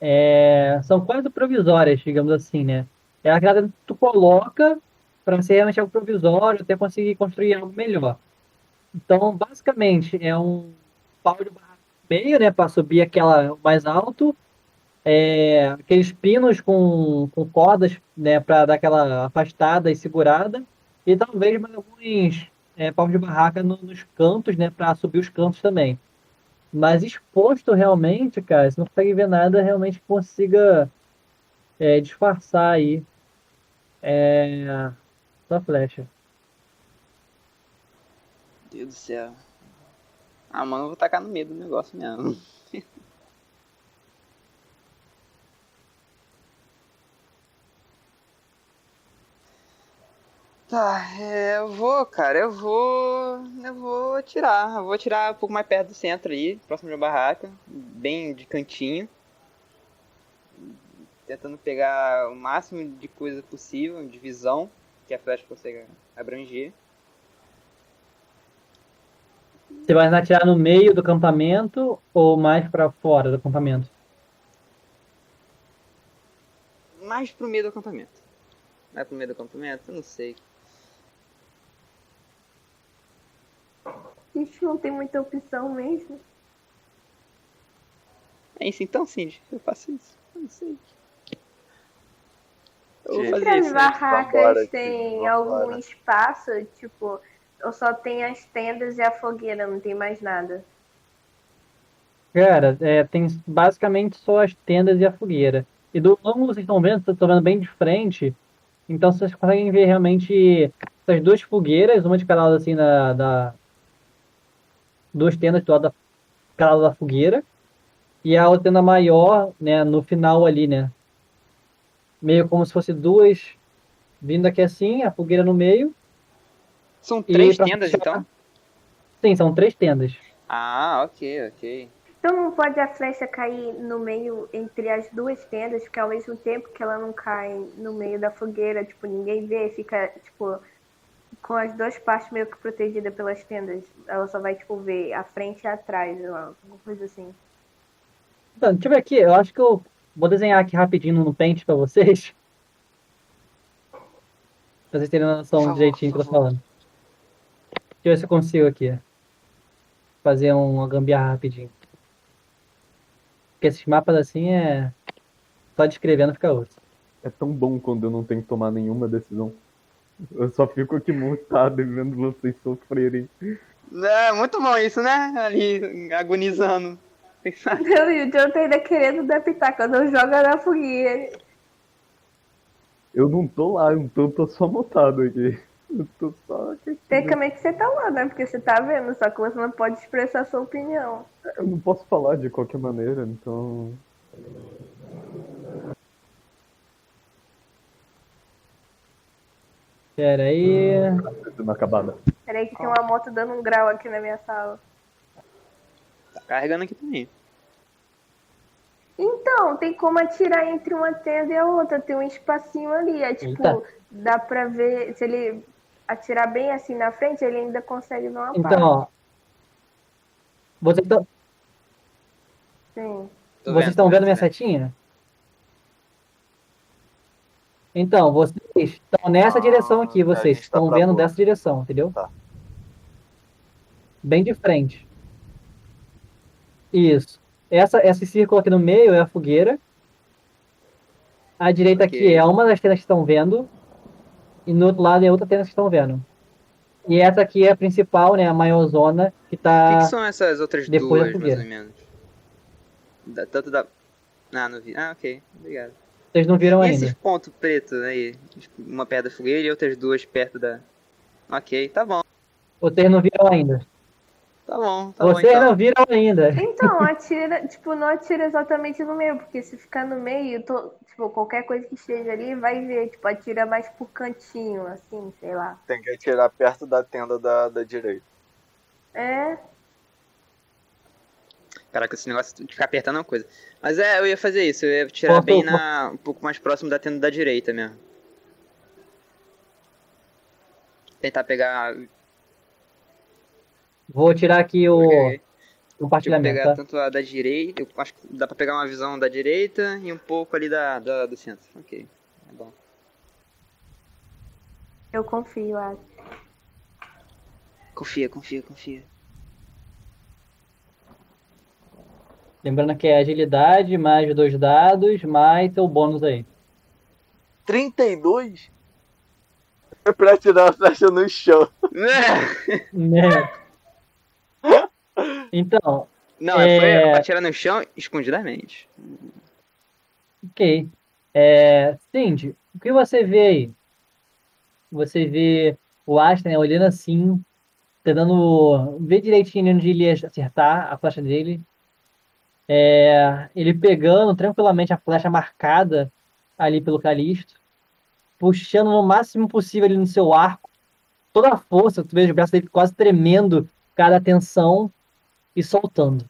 é, são quase provisórias, digamos assim, né? É aquela que tu coloca pra ser realmente algo provisório, até conseguir construir algo melhor. Então, basicamente, é um pau de barra meio, né? Pra subir aquela mais alto. É, aqueles pinos com, com cordas, né, para dar aquela afastada e segurada, e talvez mais alguns é, palmos de barraca no, nos cantos, né, para subir os cantos também. Mas exposto realmente, cara, você não consegue ver nada realmente que consiga é, disfarçar aí é, sua flecha. Meu Deus do céu. Ah, mano, eu vou tacar no meio do negócio mesmo. Tá, eu vou, cara, eu vou, eu vou atirar, eu vou atirar um pouco mais perto do centro ali, próximo da barraca, bem de cantinho. Tentando pegar o máximo de coisa possível, de visão, que a flecha consegue abranger. Você vai atirar no meio do acampamento ou mais pra fora do acampamento? Mais pro meio do acampamento. Vai pro meio do acampamento? Eu não sei. A gente não tem muita opção mesmo. É isso então, Cindy? Eu faço isso? Eu não sei. E as barracas têm algum espaço, tipo... Ou só tem as tendas e a fogueira, não tem mais nada? Cara, é, tem basicamente só as tendas e a fogueira. E do ângulo vocês estão vendo, vocês estão vendo bem de frente, então vocês conseguem ver realmente essas duas fogueiras, uma de cada lado assim da... da duas tendas do lado da, cada lado da fogueira, e a outra tenda maior, né, no final ali, né? Meio como se fosse duas vindo aqui assim, a fogueira no meio. São três tendas, fechar... então? Sim, são três tendas. Ah, ok, ok. Então não pode a flecha cair no meio entre as duas tendas, porque ao mesmo tempo que ela não cai no meio da fogueira, tipo, ninguém vê, fica, tipo, com as duas partes meio que protegida pelas tendas. Ela só vai, tipo, ver a frente e atrás, alguma coisa assim. Então, deixa eu ver aqui, eu acho que eu vou desenhar aqui rapidinho no Paint pra vocês. Pra vocês terem noção direitinho que eu tô falando. Deixa eu ver se eu consigo aqui. Fazer uma gambiarra rapidinho. Porque esses mapas assim é... Só descrevendo fica outro. É tão bom quando eu não tenho que tomar nenhuma decisão. Eu só fico aqui montado e vendo vocês sofrerem. É muito bom isso, né? Ali, agonizando. Não, e o Jonathan ainda querendo adaptar quando eu jogo na fogueira. Eu não tô lá, eu tô, tô só montado aqui. Eu tô só aqui. Tecnicamente você tá lá, né? Porque você tá vendo, só que você não pode expressar a sua opinião. Eu não posso falar de qualquer maneira, então... Pera aí... Pera aí que tem uma moto dando um grau aqui na minha sala. Tá carregando aqui pra mim. Então, tem como atirar entre uma tenda e a outra. Tem um espacinho ali, é tipo... Eita. Dá pra ver, se ele... atirar bem assim na frente, ele ainda consegue numa então, parte. Então, ó. Vocês estão... Sim. Tô vocês estão vendo, vendo minha setinha? Então, vocês estão nessa ah, direção aqui, vocês estão tá vendo boa. Dessa direção, entendeu? Tá. Bem de frente. Isso. Essa, esse círculo aqui no meio é a fogueira. A direita okay. aqui é uma das tendas que estão vendo. E no outro lado é outra tenda que estão vendo. E essa aqui é a principal, né? A maior zona que tá... O que, que são essas outras duas, mais ou menos? Da, tanto da... Ah, não vi. Ah, ok. Obrigado. Vocês não viram e ainda. Esses pontos pretos aí? Uma perto da fogueira e outras duas perto da... Ok, tá bom. Vocês não viram ainda? Tá bom, tá Vocês bom. Vocês então. Não viram ainda. Então, atira... tipo, não atira exatamente no meio, porque se ficar no meio, tô... tipo, qualquer coisa que esteja ali, vai ver. Tipo, atira mais por cantinho, assim, sei lá. Tem que atirar perto da tenda da, da direita. É. Caraca, esse negócio de ficar apertando é uma coisa. Mas é, eu ia fazer isso. Eu ia tirar bem na... um pouco mais próximo da tenda da direita mesmo. Tentar pegar... Vou tirar aqui o okay. compartilhamento. Vou pegar tá? tanto a da direita, eu acho que dá pra pegar uma visão da direita e um pouco ali da, da, do centro. Ok, é bom. Eu confio, Arthur. Confia, confia, confia. Lembrando que é agilidade, mais dois dados, mais teu bônus aí. trinta e dois? É pra tirar a flecha no chão. Né? Né? Então... Não, é, é... pra atirar no chão escondidamente. Ok. É... Cindy, o que você vê aí? Você vê o Asta, né, olhando assim, tentando ver direitinho onde ele ia acertar a flecha dele. É... Ele pegando tranquilamente a flecha marcada ali pelo Calisto, puxando no máximo possível ali no seu arco. Toda a força, tu vê o braço dele quase tremendo, cada tensão. E soltando.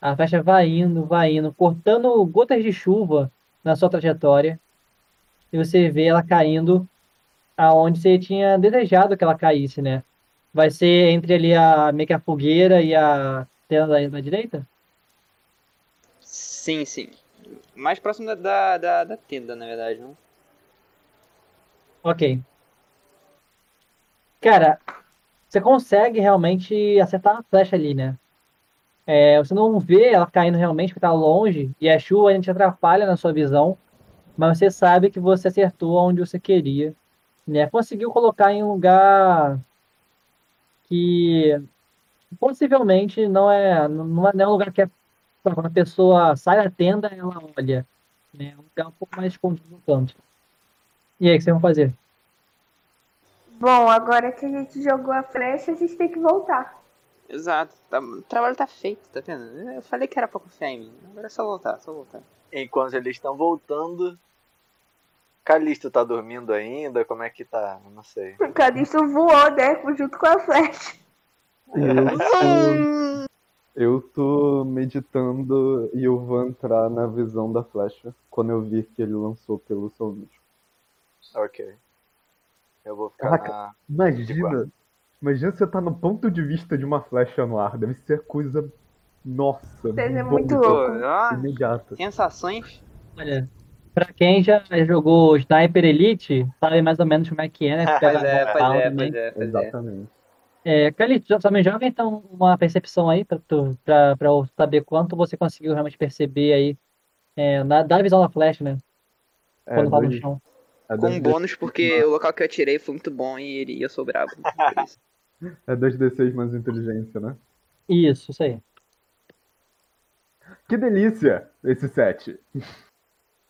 A flecha vai indo, vai indo, cortando gotas de chuva na sua trajetória. E você vê ela caindo aonde você tinha desejado que ela caísse, né? Vai ser entre ali a meio que a fogueira e a tenda da, da direita? Sim, sim. Mais próximo da, da, da, da tenda, na verdade, não? Ok. Cara, você consegue realmente acertar a flecha ali, né? É, você não vê ela caindo realmente porque tá longe e a chuva ainda te atrapalha na sua visão, mas você sabe que você acertou onde você queria, né? Conseguiu colocar em um lugar que possivelmente não é, não é um lugar que é, quando a pessoa sai da tenda, ela olha, né? É um lugar um pouco mais escondido no canto. E aí, o que vocês vão fazer? Bom, agora que a gente jogou a flecha, a gente tem que voltar. Exato. Tá, o trabalho tá feito, tá vendo? Eu falei que era pra confiar em mim. Agora é só voltar, só voltar. Enquanto eles estão voltando, Calisto tá dormindo ainda? Como é que tá? Não sei. O Calisto voou, né? Junto com a flecha. Eu tô, eu tô meditando e eu vou entrar na visão da flecha quando eu vi que ele lançou pelo seu vídeo. Ok. Eu vou ficar Caraca, na... Imagina, imagina você tá no ponto de vista de uma flecha no ar. Deve ser coisa... Nossa. Deve ser muito louco. Imediato. Sensações. Olha, pra quem já jogou Sniper Elite, sabe mais ou menos como é que é, né? Pois é, pois é, pois é. Exatamente. É, Calito, também joga então uma percepção aí pra, tu, pra, pra saber quanto você conseguiu realmente perceber aí é, na, da visão da flecha, né? É, quando tá no chão. Com um bônus, porque Nossa. O local que eu atirei foi muito bom e ele, eu sou brabo. É dois D seis mais inteligência, né? Isso, isso aí. Que delícia esse set.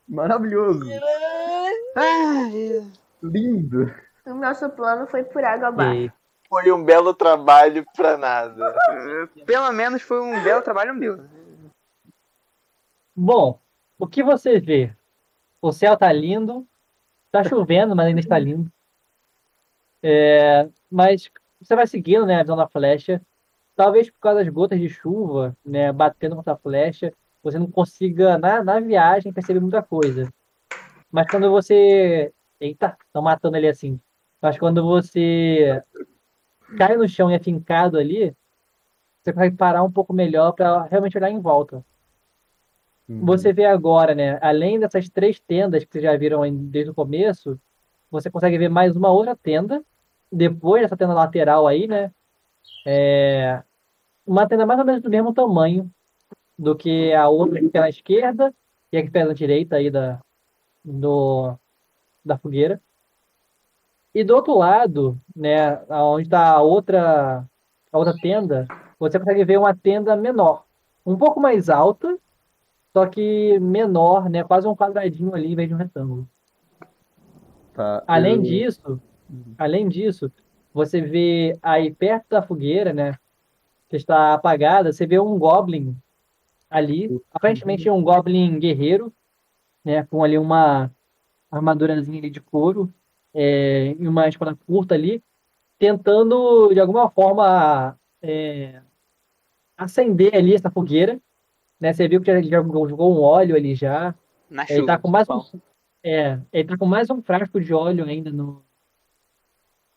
Maravilhoso. Lindo. O nosso plano foi por água abaixo. Foi um belo trabalho pra nada. Pelo menos foi um belo trabalho meu. Bom, o que você vê? O céu tá lindo. Tá chovendo, mas ainda está lindo. É, mas você vai seguindo, né, a visão da flecha. Talvez por causa das gotas de chuva, né, batendo contra a flecha, você não consiga, na, na viagem, perceber muita coisa. Mas quando você... Eita, estão matando ele assim. Mas quando você cai no chão e é fincado ali, você vai parar um pouco melhor para realmente olhar em volta. Você vê agora, né? Além dessas três tendas que vocês já viram desde o começo, você consegue ver mais uma outra tenda. Depois dessa tenda lateral aí, né? É uma tenda mais ou menos do mesmo tamanho do que a outra que está na esquerda e a que está na direita aí da, do, da fogueira. E do outro lado, né? Onde está a outra, a outra tenda, você consegue ver uma tenda menor, um pouco mais alta. Só que menor, né? Quase um quadradinho ali em vez de um retângulo. Tá, além eu... disso, além disso, você vê aí perto da fogueira, né? Que está apagada, você vê um goblin ali. Aparentemente é um goblin guerreiro, né? Com ali uma armadurazinha ali de couro é, e uma espada curta ali, tentando de alguma forma é, acender ali essa fogueira. Né, você viu que ele já jogou um óleo ali já. Na ele, chuva, tá com mais um, é, ele tá com mais um frasco de óleo ainda no,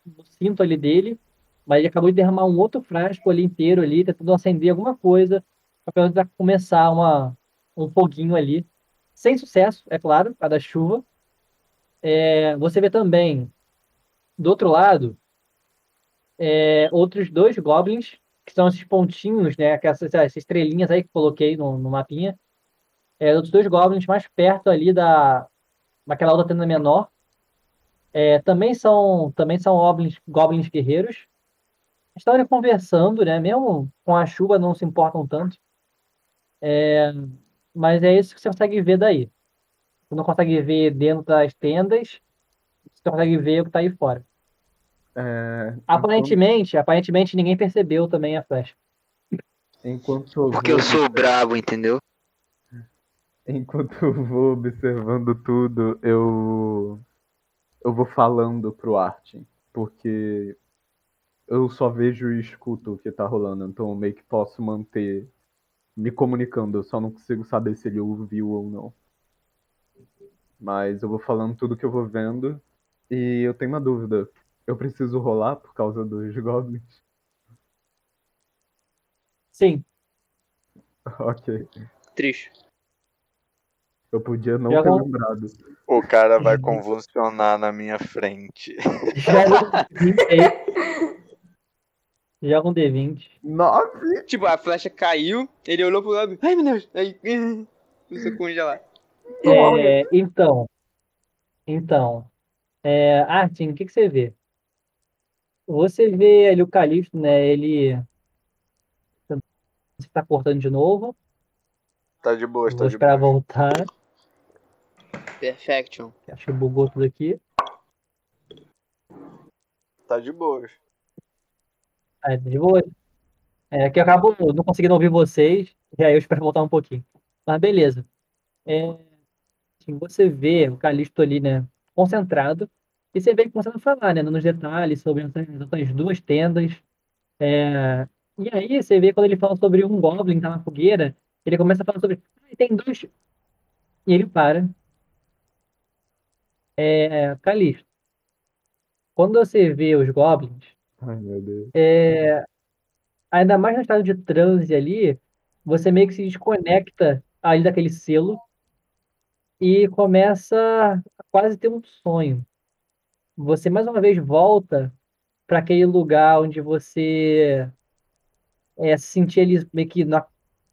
no cinto ali dele. Mas ele acabou de derramar um outro frasco ali inteiro ali, tentando acender alguma coisa para começar uma, um foguinho ali. Sem sucesso, é claro, por causa da chuva. É, você vê também, do outro lado, é, outros dois goblins, que são esses pontinhos, né, essas, essas estrelinhas aí que coloquei no, no mapinha, é, outros dois goblins mais perto ali da, daquela outra tenda menor, é, também são, também são goblins, goblins guerreiros, estão ali conversando, né, mesmo com a chuva não se importam tanto, é, mas é isso que você consegue ver daí. Você não consegue ver dentro das tendas, você consegue ver o que está aí fora. É, aparentemente, enquanto... aparentemente ninguém percebeu também a flecha. Enquanto eu Porque vou... eu sou bravo, entendeu? Enquanto eu vou observando tudo, eu eu vou falando pro Artyn, porque eu só vejo e escuto o que tá rolando, então eu meio que posso manter me comunicando, eu só não consigo saber se ele ouviu ou não. Mas eu vou falando tudo que eu vou vendo. E eu tenho uma dúvida. Eu preciso rolar por causa dos goblins? Sim. Ok. Triste. Eu podia não ter lembrado. O cara vai convulsionar na minha frente. Joga um D vinte. Nove! Tipo, a flecha caiu, ele olhou pro lado. Ai, meu Deus! Aí, começou a congelar. É, então. Então. É, Artyn, o que, que você vê? Você vê ali o Calisto, né? Ele. Você tá cortando de novo. Tá de boa, tá de boa. Vou esperar voltar. Perfection. Acho que bugou tudo aqui. Tá de boa. É, de boa. É, que eu acabo não conseguindo ouvir vocês. E aí eu espero voltar um pouquinho. Mas beleza. É, assim, você vê o Calisto ali, né? Concentrado. E você vê ele começando a falar, né? Nos detalhes sobre as duas tendas. É, e aí você vê quando ele fala sobre um goblin que tá na fogueira. Ele começa a falar sobre... Ah, tem dois... E ele para. É... Calisto. Quando você vê os goblins... Ai, meu Deus. É... Ainda mais no estado de transe ali... Você meio que se desconecta ali daquele selo. E começa a quase ter um sonho. Você mais uma vez volta para aquele lugar onde você... É, se sentia ali meio que... Na...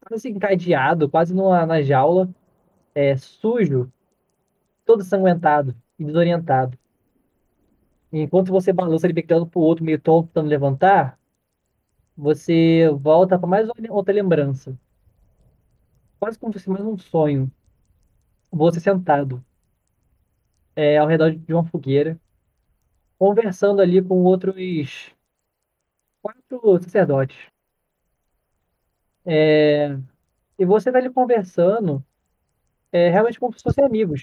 quase encadeado, quase numa, na jaula, é, sujo, todo sanguentado e desorientado. E enquanto você balança ele pegando pro outro, meio tonto, tentando levantar, você volta para mais outra lembrança. Quase como se fosse mais um sonho. Você sentado, é, ao redor de uma fogueira, conversando ali com outros quatro sacerdotes. É, e você tá ali conversando, é, realmente como se fossem amigos,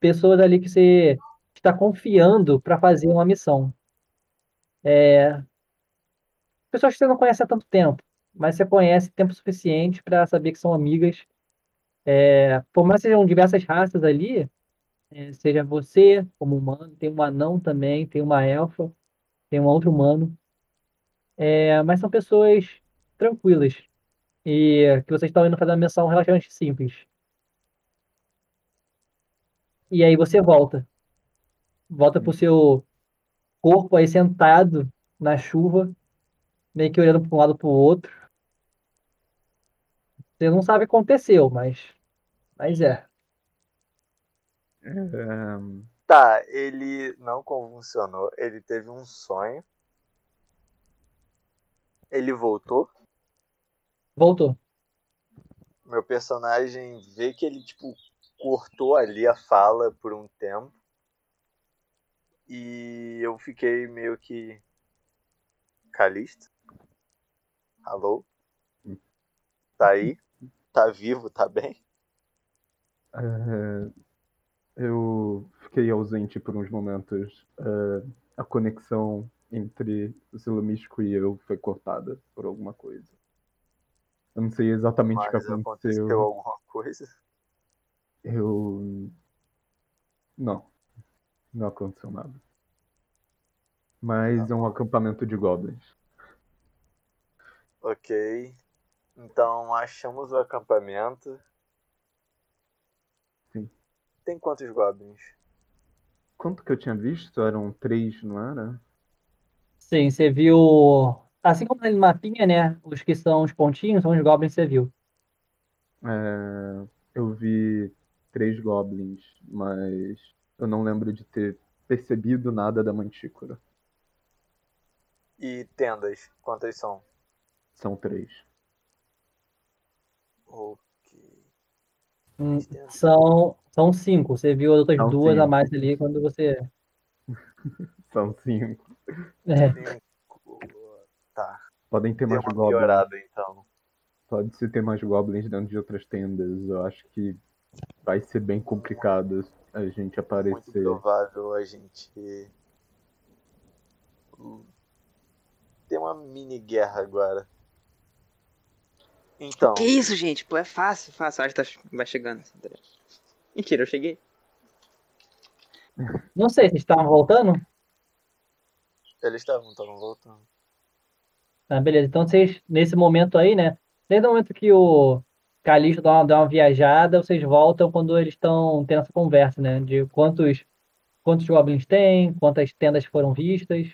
pessoas ali que você está confiando para fazer uma missão, é, pessoas que você não conhece há tanto tempo, mas você conhece tempo suficiente para saber que são amigas, é, por mais que sejam diversas raças ali, é, seja você como humano, tem um anão também, tem uma elfa, tem um outro humano, é, mas são pessoas tranquilas, e que vocês estão indo fazer uma missão relativamente simples. E aí você volta. Volta pro seu corpo aí sentado na chuva, meio que olhando para um lado para o outro. Você não sabe o que aconteceu, mas... Mas é. Um, tá, ele não convulsionou, ele teve um sonho. Ele voltou? Voltou. Meu personagem vê que ele, tipo, cortou ali a fala por um tempo. E eu fiquei meio que... Calisto? Alô? Tá aí? Tá vivo? Tá bem? É... Eu fiquei ausente por uns momentos. É... A conexão entre o selo místico e eu foi cortada por alguma coisa. Eu não sei exatamente o que aconteceu. Aconteceu alguma coisa? Eu... Não. Não aconteceu nada. Mas ah, é um acampamento de goblins. Ok. Então, achamos o acampamento. Sim. Tem quantos goblins? Quanto que eu tinha visto? Eram três, não era? Sim, você viu... Assim como no mapinha, né? Os que são os pontinhos, são os goblins que você viu. É, eu vi três goblins, mas eu não lembro de ter percebido nada da mantícora. E tendas, quantas são? São três. Ok. Hum, são, são cinco. Você viu as outras são duas cinco. A mais ali quando você... São cinco. É. Cinco. Tá. Podem ter mais goblins. Piorada, então. Pode se ter mais goblins dentro de outras tendas. Eu acho que vai ser bem complicado a gente aparecer. Muito provável a gente ter uma mini guerra agora. Então. Que isso, gente? Pô, é fácil, fácil. A gente tá... vai chegando. Mentira, eu cheguei. Não sei, vocês estavam voltando? Eles estavam, estavam voltando. Tá, beleza. Então vocês, nesse momento aí, né? Desde o momento que o Calisto dá uma, dá uma viajada, vocês voltam quando eles estão tendo essa conversa, né? De quantos, quantos goblins tem, quantas tendas foram vistas.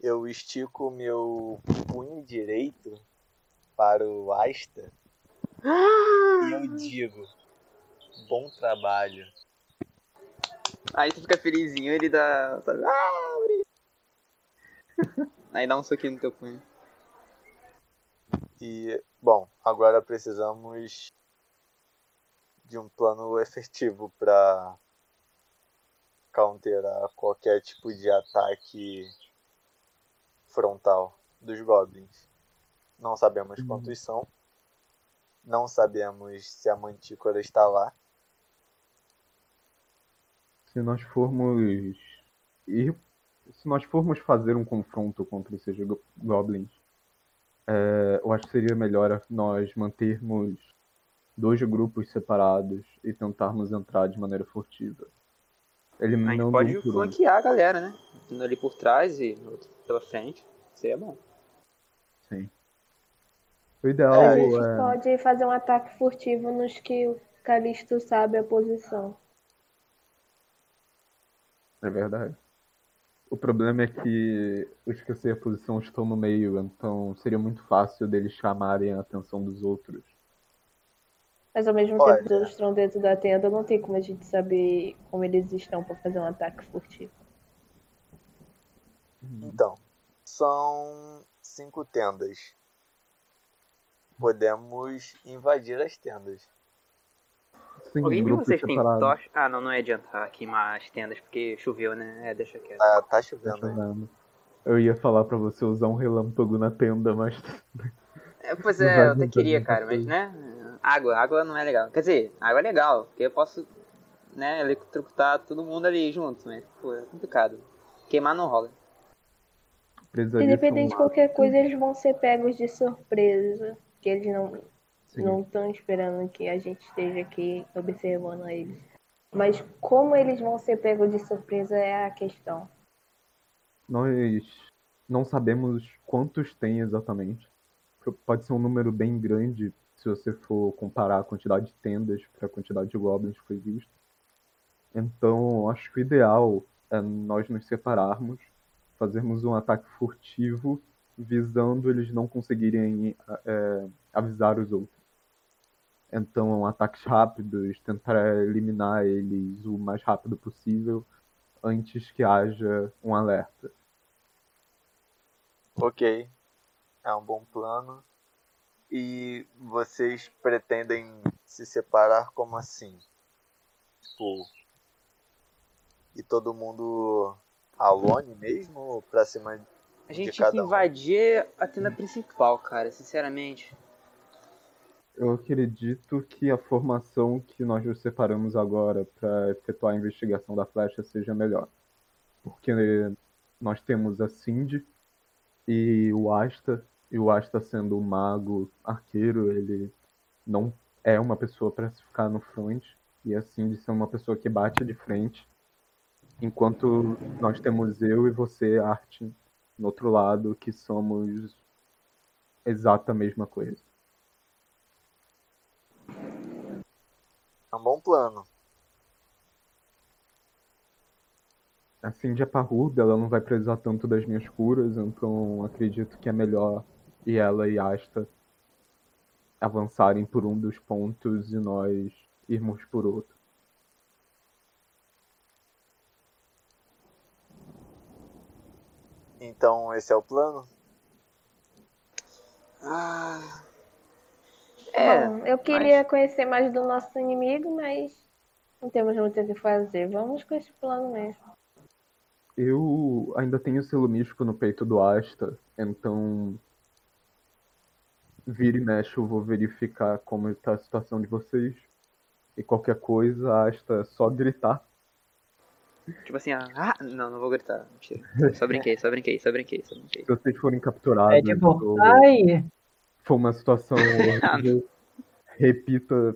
Eu estico meu punho direito para o Asta e eu digo, bom trabalho. Aí tu fica felizinho, ele dá... Sabe? Aí dá um soquinho no teu punho. E, bom, agora precisamos de um plano efetivo para counterar qualquer tipo de ataque frontal dos goblins. Não sabemos uhum. quantos são. Não sabemos se a mantícora está lá. Se nós formos ir, se nós formos fazer um confronto contra esses goblins, é, eu acho que seria melhor nós mantermos dois grupos separados e tentarmos entrar de maneira furtiva. Ele a gente pode flanquear a galera, né? Um ali por trás e outro pela frente. Seria bom. Sim. O ideal é... A gente é... pode fazer um ataque furtivo nos que o Calisto sabe a posição. É verdade. O problema é que eu esqueci a posição, estou no meio, então seria muito fácil deles chamarem a atenção dos outros. Mas ao mesmo Olha. tempo todos estão dentro da tenda, não tem como a gente saber como eles estão para fazer um ataque furtivo. Então, são cinco tendas. Podemos invadir as tendas. Sim, alguém viu vocês têm tocha? Ah, não, não é adiantar queimar as tendas, porque choveu, né? É, deixa quieto. Ah, tá chovendo. Tá chovendo. Eu ia falar pra você usar um relâmpago na tenda, mas... É, pois é, eu até queria, cara, mas, né? Água, água não é legal. Quer dizer, água é legal, porque eu posso, né, eletrocutar todo mundo ali junto, mas, pô, é complicado. Queimar não rola. Independente de qualquer coisa, eles vão ser pegos de surpresa, que eles não... Sim. Não estão esperando que a gente esteja aqui observando eles. Mas como eles vão ser pegos de surpresa é a questão. Nós não sabemos quantos tem exatamente. Pode ser um número bem grande se você for comparar a quantidade de tendas para a quantidade de goblins que foi visto. Então, acho que o ideal é nós nos separarmos, fazermos um ataque furtivo, visando eles não conseguirem é, avisar os outros. Então, ataques rápidos, tentar eliminar eles o mais rápido possível antes que haja um alerta. Ok. É um bom plano. E vocês pretendem se separar como assim? Tipo... E todo mundo alone mesmo? Ou pra cima a gente tinha que invadir um. a tenda principal, cara, sinceramente. Eu acredito que a formação que nós nos separamos agora para efetuar a investigação da flecha seja melhor. Porque nós temos a Cindy e o Asta. E o Asta, sendo um mago arqueiro, ele não é uma pessoa para se ficar no front. E a Cindy sendo uma pessoa que bate de frente. Enquanto nós temos eu e você, Artyn, no outro lado, que somos exata a mesma coisa. É um bom plano. A Cindy é parruda, ela não vai precisar tanto das minhas curas, então acredito que é melhor e ela e Asta avançarem por um dos pontos e nós irmos por outro. Então esse é o plano? Ah. É. Bom, eu queria mas... conhecer mais do nosso inimigo, mas não temos muito o que fazer. Vamos com esse plano mesmo. Eu ainda tenho o selo místico no peito do Asta, então vira e mexe, eu vou verificar como está a situação de vocês. E qualquer coisa, Asta, é só gritar. Tipo assim, ah, não, não vou gritar, mentira. Só brinquei, só brinquei, só brinquei, só brinquei. Se vocês forem capturados... É tipo, ou... ai! Foi uma situação... Repita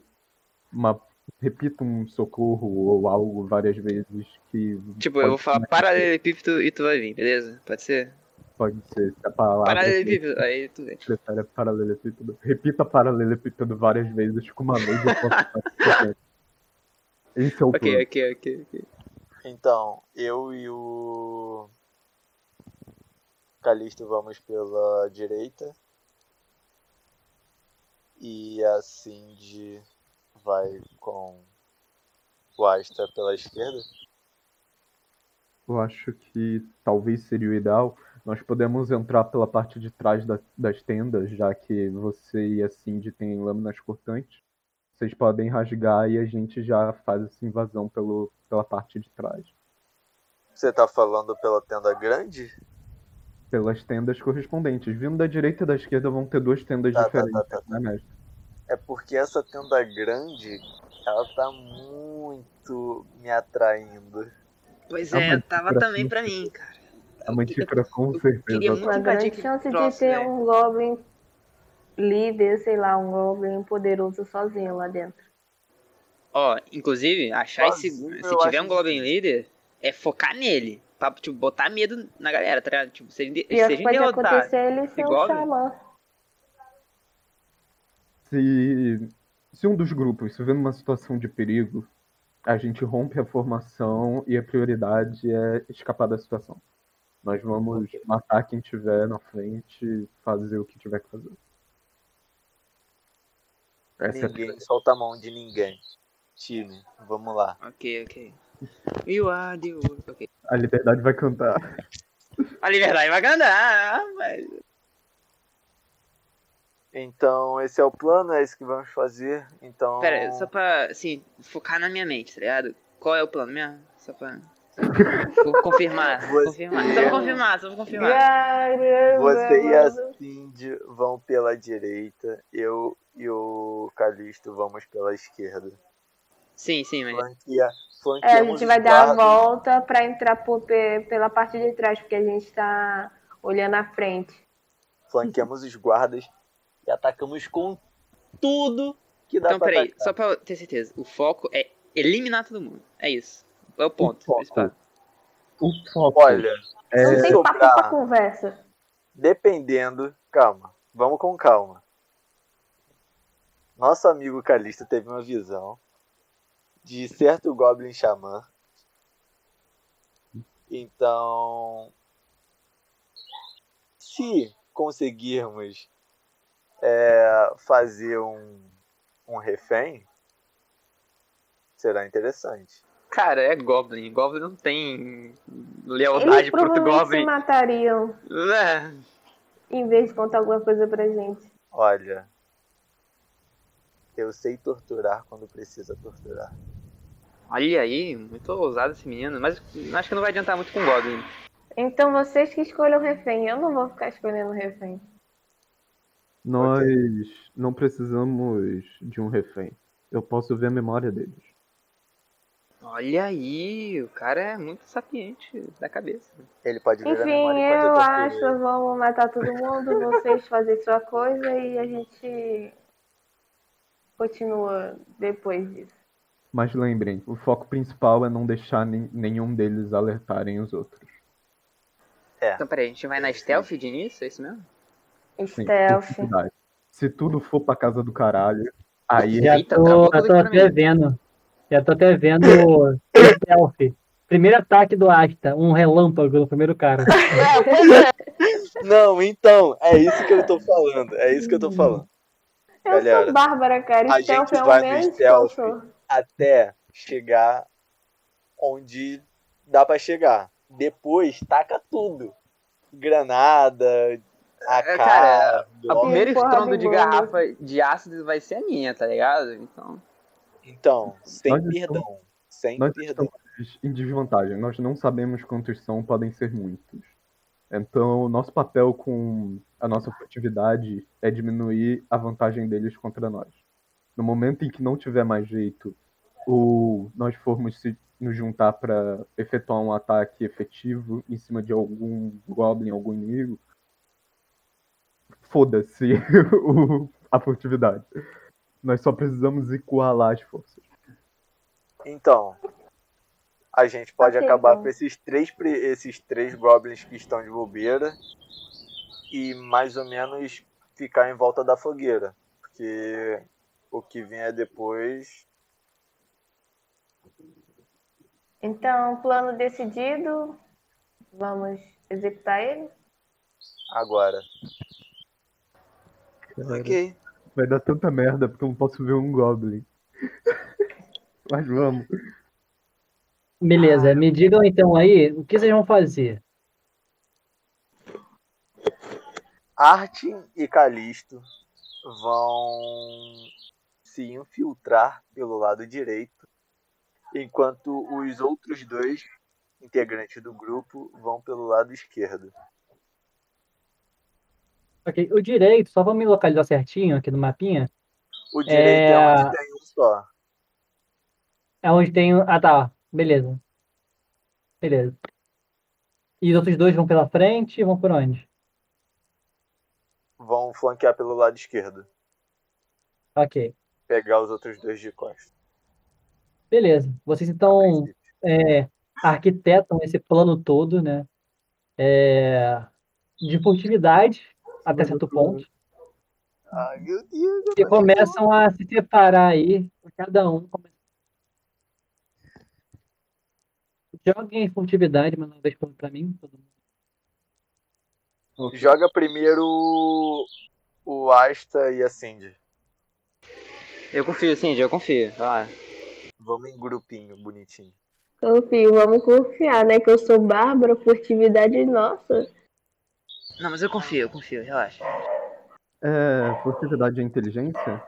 uma repito um socorro ou algo várias vezes que... Tipo, eu vou falar paralelepípedo e tu vai vir, beleza? Pode ser? Pode ser, se a palavra... Paralelepípedo, aí tu vem. Prefere paralelepípedo. Repita paralelepípedo várias vezes, com uma vez eu posso... Esse é o okay, plano. Ok, ok, ok. Então, eu e o... Calisto vamos pela direita. E a Cindy vai com o Asta pela esquerda. Eu acho que talvez seria o ideal. Nós podemos entrar pela parte de trás da, das tendas, já que você e a Cindy têm lâminas cortantes. Vocês podem rasgar e a gente já faz essa invasão pelo, pela parte de trás. Você tá falando pela tenda grande? Pelas tendas correspondentes. Vindo da direita e da esquerda vão ter duas tendas tá, diferentes. Tá, tá, tá, tá. É porque essa tenda grande, ela tá muito me atraindo. Pois é, é tava pra também pra mim, cara. É uma tifra com certeza. Tinha uma grande chance de ter um Goblin líder, sei lá, um Goblin poderoso sozinho lá dentro. Ó, inclusive, achar esse... Se tiver um Goblin líder, é focar nele. Pra, tipo, botar medo na galera, tá ligado? Tipo, se, se a gente derrotar esse Goblin... Se, se um dos grupos se vê numa situação de perigo, a gente rompe a formação e a prioridade é escapar da situação. Nós vamos matar quem tiver na frente, fazer o que tiver que fazer. Essa ninguém é... solta a mão de ninguém. Time, vamos lá. Ok, ok. You are the world. Okay. A liberdade vai cantar. A liberdade vai cantar, mas... Então, esse é o plano, é isso que vamos fazer, então... Pera, só pra, assim, focar na minha mente, tá ligado? Qual é o plano mesmo? Só pra... Vou confirmar, Você... confirmar, só vou confirmar, só vou confirmar. Você e a Cindy vão pela direita, eu e o Calisto vamos pela esquerda. Sim, sim, mas... Flanqueia, é, a gente vai dar a volta pra entrar por, pela parte de trás, porque a gente tá olhando à frente. Flanqueamos os guardas. E atacamos com tudo que dá então, pra peraí, atacar. Só pra ter certeza. O foco é eliminar todo mundo. É isso. É o ponto. O foco. O foco. Olha. É... Não tem papo pra conversa. Dependendo. Calma. Vamos com calma. Nosso amigo Calisto teve uma visão de certo Goblin Xamã. Então... Se conseguirmos... É, fazer um, um refém será interessante. Cara, é Goblin. Goblin não tem lealdade pro outro Goblin. Eles provavelmente se matariam. É. Em vez de contar alguma coisa pra gente. Olha, eu sei torturar quando precisa torturar. Olha aí, muito ousado esse menino. Mas acho que não vai adiantar muito com Goblin. Então vocês que escolham refém. Eu não vou ficar escolhendo refém. Nós okay. não precisamos de um refém. Eu posso ver a memória deles. Olha aí, o cara é muito sapiente da cabeça. Ele pode ver Enfim, a memória. Enfim, eu acho, ele. Vamos matar todo mundo, vocês fazem sua coisa e a gente continua depois disso. Mas lembrem, o foco principal é não deixar nenhum deles alertarem os outros. É. Então peraí, a gente vai na stealth de início, é isso mesmo? Sim, se tudo for pra casa do caralho, aí já tô, já tô até vendo. Já tô até vendo o selfie. Primeiro ataque do Asta, um relâmpago no primeiro cara. Não, então, é isso que eu tô falando. É isso que eu tô falando. Eu Galera, sou Bárbara, cara. A gente é vai no stealth até chegar onde dá pra chegar. Depois, taca tudo. Granada. A cara, cara a primeira estrondo de garrafa de ácido vai ser a minha, tá ligado? Então, então sem nós perdão. Estamos, sem nós perdão. Estamos em desvantagem. Nós não sabemos quantos são, podem ser muitos. Então, o nosso papel com a nossa furtividade é diminuir a vantagem deles contra nós. No momento em que não tiver mais jeito, ou nós formos se nos juntar para efetuar um ataque efetivo em cima de algum Goblin, algum inimigo, foda-se a furtividade. Nós só precisamos igualar as forças. Então, a gente pode okay, acabar então. com esses três, esses três goblins que estão de bobeira e mais ou menos ficar em volta da fogueira, porque o que vier depois... Então, plano decidido, vamos executar ele? Agora. Cara, ok. Vai dar tanta merda porque eu não posso ver um goblin. Mas vamos. Beleza, me digam então aí o que vocês vão fazer. Artyn e Calisto vão se infiltrar pelo lado direito, enquanto os outros dois integrantes do grupo vão pelo lado esquerdo. Ok, o direito, só vamos me localizar certinho aqui no mapinha. O direito é, é onde tem um só. É onde tem um... Ah, tá. Beleza. Beleza. E os outros dois vão pela frente e vão por onde? Vão flanquear pelo lado esquerdo. Ok. Pegar os outros dois de costas. Beleza. Vocês então é, arquitetam esse plano todo, né? É, de furtividade até certo ponto. Ai, meu Deus. E começam a se separar aí. Cada um começa. Joguem em furtividade, mas não deixa pra mim. Todo mundo. Okay. Joga primeiro o... o Asta e a Cindy. Eu confio, Cindy, eu confio. Ah. Vamos em grupinho, bonitinho. Confio, vamos confiar, né? Que eu sou bárbaro, furtividade nossa. Não, mas eu confio, eu confio, relaxa. É, furtividade é inteligência?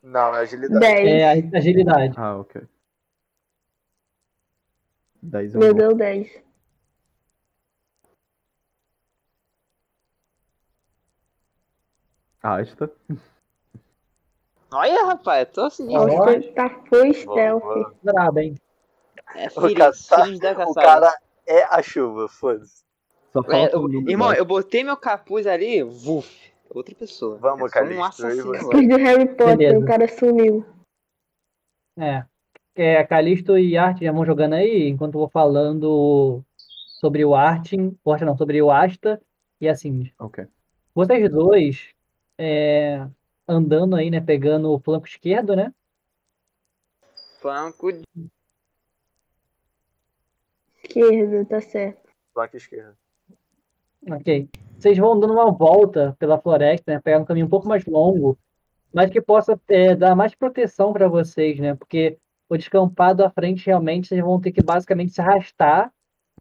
Não, é agilidade. dez. É agilidade. Ah, ok. dez Meu Deus, dez. Asta. Olha, rapaz, tô assim. Asta tá full stealth. Brabo, hein? É, filho, o, caça... o cara é a chuva, foda-se. Só é, eu, irmão, eu botei meu capuz ali, vuf, outra pessoa. Vamos, cara. Um assassino. Capuz do Harry Potter, beleza. O cara sumiu. É. É, Calisto e Artyn já vão jogando aí, enquanto eu vou falando sobre o Artyn, não, sobre o Asta e a Cindy. Ok. Vocês dois é, andando aí, né, pegando o flanco esquerdo, né? Flanco de... esquerdo, tá certo. Flanco esquerdo. Ok. Vocês vão dando uma volta pela floresta, né, pegando um caminho um pouco mais longo, mas que possa é, dar mais proteção para vocês, né, porque o descampado à frente, realmente, vocês vão ter que basicamente se arrastar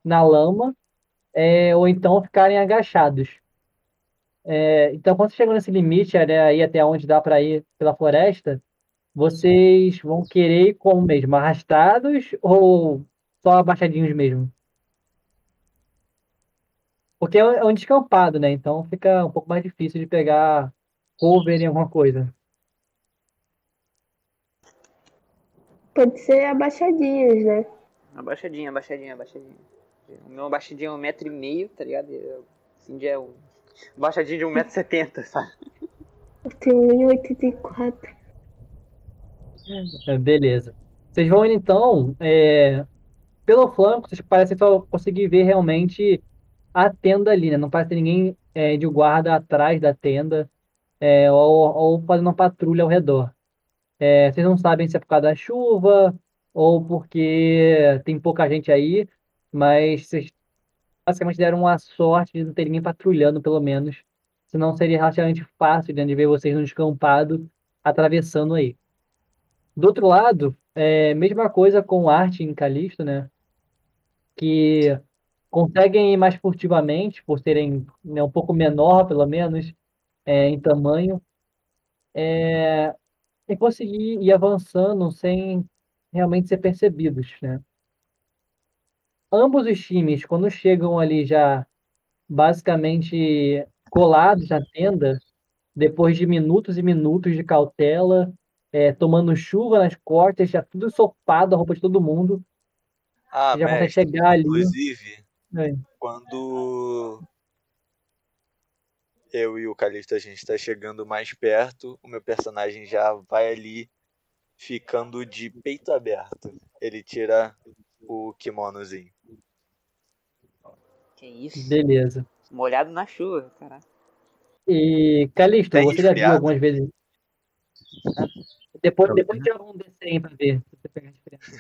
na lama é, ou então ficarem agachados. É, então, quando vocês chegam nesse limite, né, aí até onde dá para ir pela floresta, vocês vão querer ir como mesmo? Arrastados ou só abaixadinhos mesmo? Porque é um descampado, né? Então fica um pouco mais difícil de pegar cover em alguma coisa. Pode ser abaixadinhas, né? Abaixadinha, abaixadinha, abaixadinha. O meu abaixadinho é um metro e meio, tá ligado? Assim, é um abaixadinho de um metro e setenta, sabe? Eu tenho um oitenta e quatro. Beleza. Vocês vão indo, então, é... pelo flanco, vocês parecem só conseguir ver realmente a tenda ali, né? Não parece ter ninguém é, de guarda atrás da tenda é, ou, ou fazendo uma patrulha ao redor. É, vocês não sabem se é por causa da chuva ou porque tem pouca gente aí, mas vocês basicamente deram a sorte de não ter ninguém patrulhando, pelo menos. Senão seria relativamente fácil de ver vocês no descampado atravessando aí. Do outro lado, é, mesma coisa com Artyn e Calisto, né? Que conseguem ir mais furtivamente, por serem, né, um pouco menor, pelo menos, é, em tamanho. É... e conseguir ir avançando sem realmente ser percebidos, né? Ambos os times, quando chegam ali já basicamente colados na tenda, depois de minutos e minutos de cautela, é, tomando chuva nas costas, já tudo ensopado, a roupa de todo mundo, ah, já consegue chegar ali. Inclusive, é. quando... eu e o Calisto, a gente tá chegando mais perto, o meu personagem já vai ali ficando de peito aberto. Ele tira o kimonozinho. Que isso? Beleza. Molhado na chuva, caraca. E, Calisto, tem você esfriado. Já viu algumas vezes? Tá? Depois, depois de algum desenho pra ver. Pra você pegar diferença.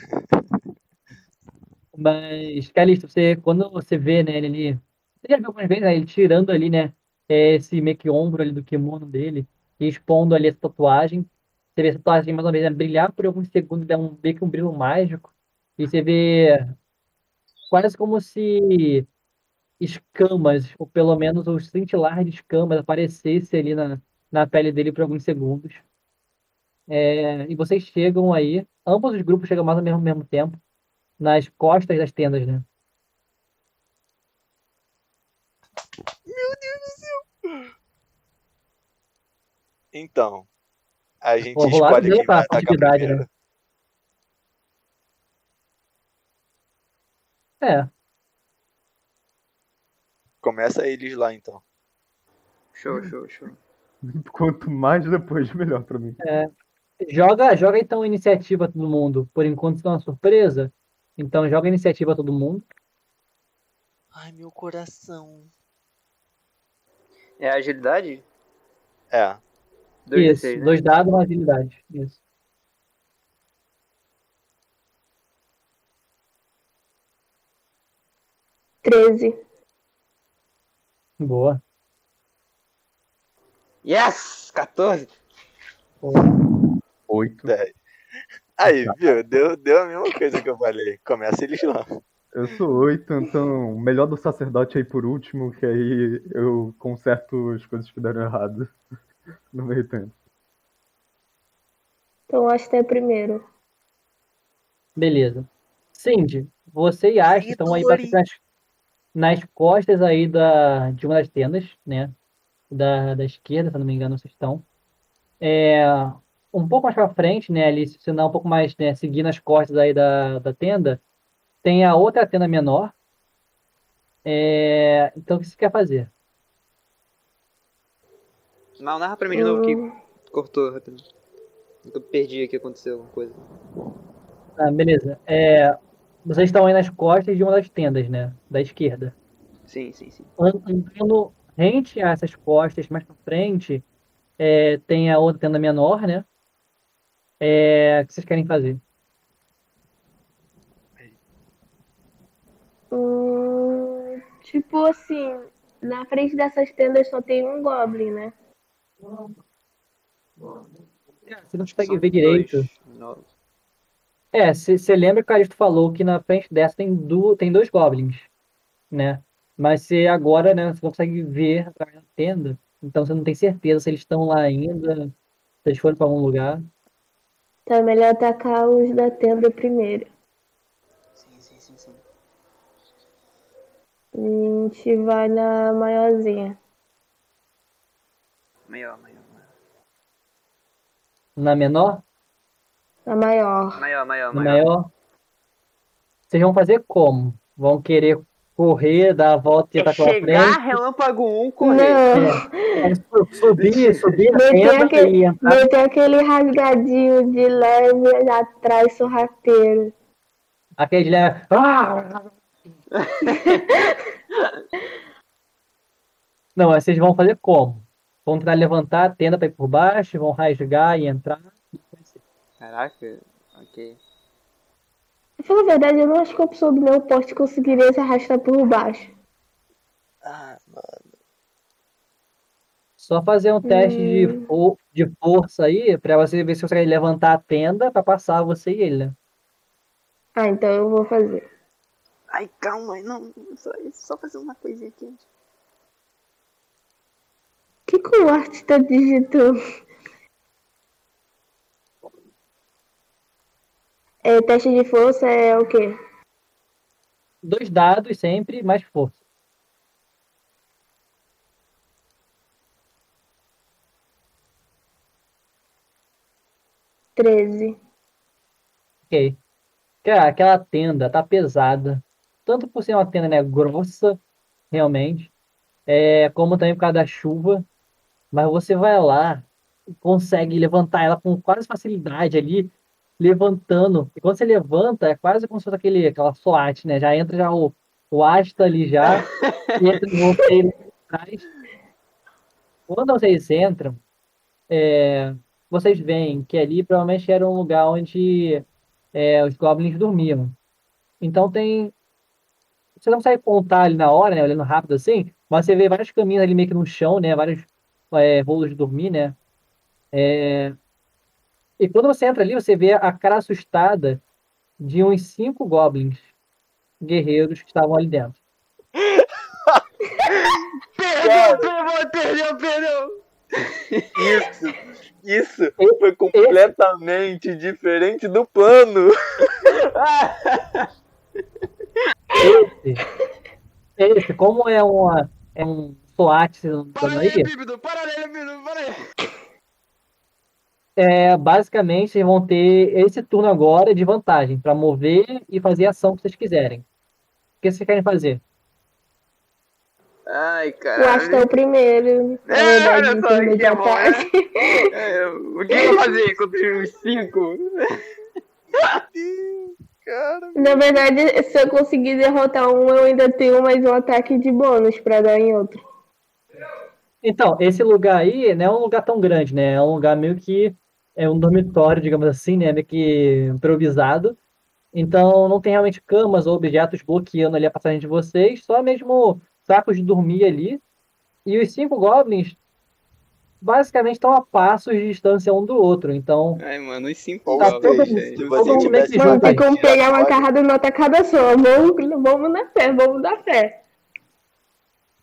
Mas, Calisto, você, quando você vê, né, ele ali... Você já viu algumas vezes, né, ele tirando ali, né, esse meio que ombro ali do kimono dele e expondo ali essa tatuagem. Você vê essa tatuagem, mais uma vez, né, brilhar por alguns segundos, dar um, meio que um brilho mágico. E você vê quase como se escamas, ou pelo menos o cintilar de escamas, aparecesse ali na, na pele dele por alguns segundos. É, e vocês chegam aí, ambos os grupos chegam mais ou menos ao mesmo tempo, nas costas das tendas, né? Meu Deus do céu! Então, a gente Pô, escolhe quem vai atacar primeiro. Né? É. Começa eles lá, então. Show, show, show. Quanto mais depois, melhor pra mim. É. Joga, joga então iniciativa a todo mundo. Por enquanto, isso é uma surpresa. Então, joga iniciativa a todo mundo. Ai, meu coração. É agilidade? É. Dois isso, seis, né? Dois dados, uma agilidade. Isso. treze. Boa. Yes! quatorze. oito. dez. Aí, viu? Deu, deu a mesma coisa que eu falei. Começa eles lá. Eu sou oito, então melhor do sacerdote aí por último, que aí eu conserto as coisas que deram errado no meio tempo. Então Asta é primeiro. Beleza. Cindy, você e Asta estão aí pra ficar... nas costas aí da, de uma das tendas, né? Da, da esquerda, se não me engano, vocês estão. É, um pouco mais pra frente, né? Ali, se não, um pouco mais, né? Seguindo as costas aí da, da tenda, tem a outra tenda menor. É, então, o que você quer fazer? Não, narra pra mim de novo que cortou rápido. Eu perdi aqui, aconteceu alguma coisa. Ah, beleza. É... Vocês estão aí nas costas de uma das tendas, né? Da esquerda. Sim, sim, sim. Andando rente a essas costas, mais pra frente, é, tem a outra tenda menor, né? É, o que vocês querem fazer? Hum, tipo assim, na frente dessas tendas só tem um goblin, né? Você não consegue ver direito. Não. É, você lembra que o Calisto falou que na frente dessa tem, do, tem dois goblins, né? Mas você agora, né, você consegue ver através da tenda, então você não tem certeza se eles estão lá ainda, se eles foram para algum lugar. Então é melhor atacar os da tenda primeiro. Sim, sim, sim, sim. E a gente vai na maiorzinha. Maior, maior, maior. Na menor? A maior. Maior, maior, maior. Maior. Vocês vão fazer como? Vão querer correr, dar a volta e é atacar a frente? Chegar, relâmpago um, correr. É, é subir, subir na tenda e entrar. Meter aquele rasgadinho de leve atrás, sorrateiro. Aquele de leve... Não, mas vocês vão fazer como? Vão tentar levantar a tenda para ir por baixo, vão rasgar e entrar... Caraca, ok. Pela verdade, eu não acho que a opção do meu poste conseguiria se arrastar por baixo. Ah, mano. Só fazer um teste hum. de, for- de força aí, pra você ver se você consegue levantar a tenda pra passar você e ele, né? Ah, então eu vou fazer. Ai, calma, não, só, só fazer uma coisinha aqui. O que, que o Arte tá digitando? É, teste de força é o quê? Dois dados sempre, mais força. treze. Ok. Cara, aquela tenda tá pesada. Tanto por ser uma tenda, né, grossa, realmente, é, como também por causa da chuva. Mas você vai lá e consegue levantar ela com quase facilidade ali. levantando. E quando você levanta, é quase como se fosse aquele, aquela SWAT, né? Já entra já o, o Asta ali já. E entra você atrás. Quando vocês entram, é, vocês veem que ali provavelmente era um lugar onde é, os goblins dormiam. Então tem... Você não consegue contar ali na hora, né? Olhando rápido assim. Mas você vê vários caminhos ali meio que no chão, né? Vários é, rolos de dormir, né? É... E quando você entra ali, você vê a cara assustada de uns cinco goblins guerreiros que estavam ali dentro. Perdeu, perdeu, perdeu, perdeu. Isso, isso foi completamente esse... diferente do plano. Esse, esse, como é, uma, é um SWAT... Para aí, bíbido, para aí, bíbido, para aí. É, basicamente, vocês vão ter esse turno agora de vantagem para mover e fazer a ação que vocês quiserem. O que vocês querem fazer? Ai, cara. Eu acho que é o primeiro. É, olha só, que é bom, né? É, o que eu vou fazer contra os cinco? Cara. Na verdade, se eu conseguir derrotar um, eu ainda tenho mais um ataque de bônus para dar em outro. Então, esse lugar aí não é um lugar tão grande, né? É um lugar meio que... É um dormitório, digamos assim, né? Meio que improvisado. Então, não tem realmente camas ou objetos bloqueando ali a passagem de vocês. Só mesmo sacos de dormir ali. E os cinco goblins, basicamente, estão a passos de distância um do outro. Então... Ai, mano, os cinco tá goblins, gente. Mano, tem como pegar uma carrada numa tacada só. Vamos, vamos na fé, vamos na fé.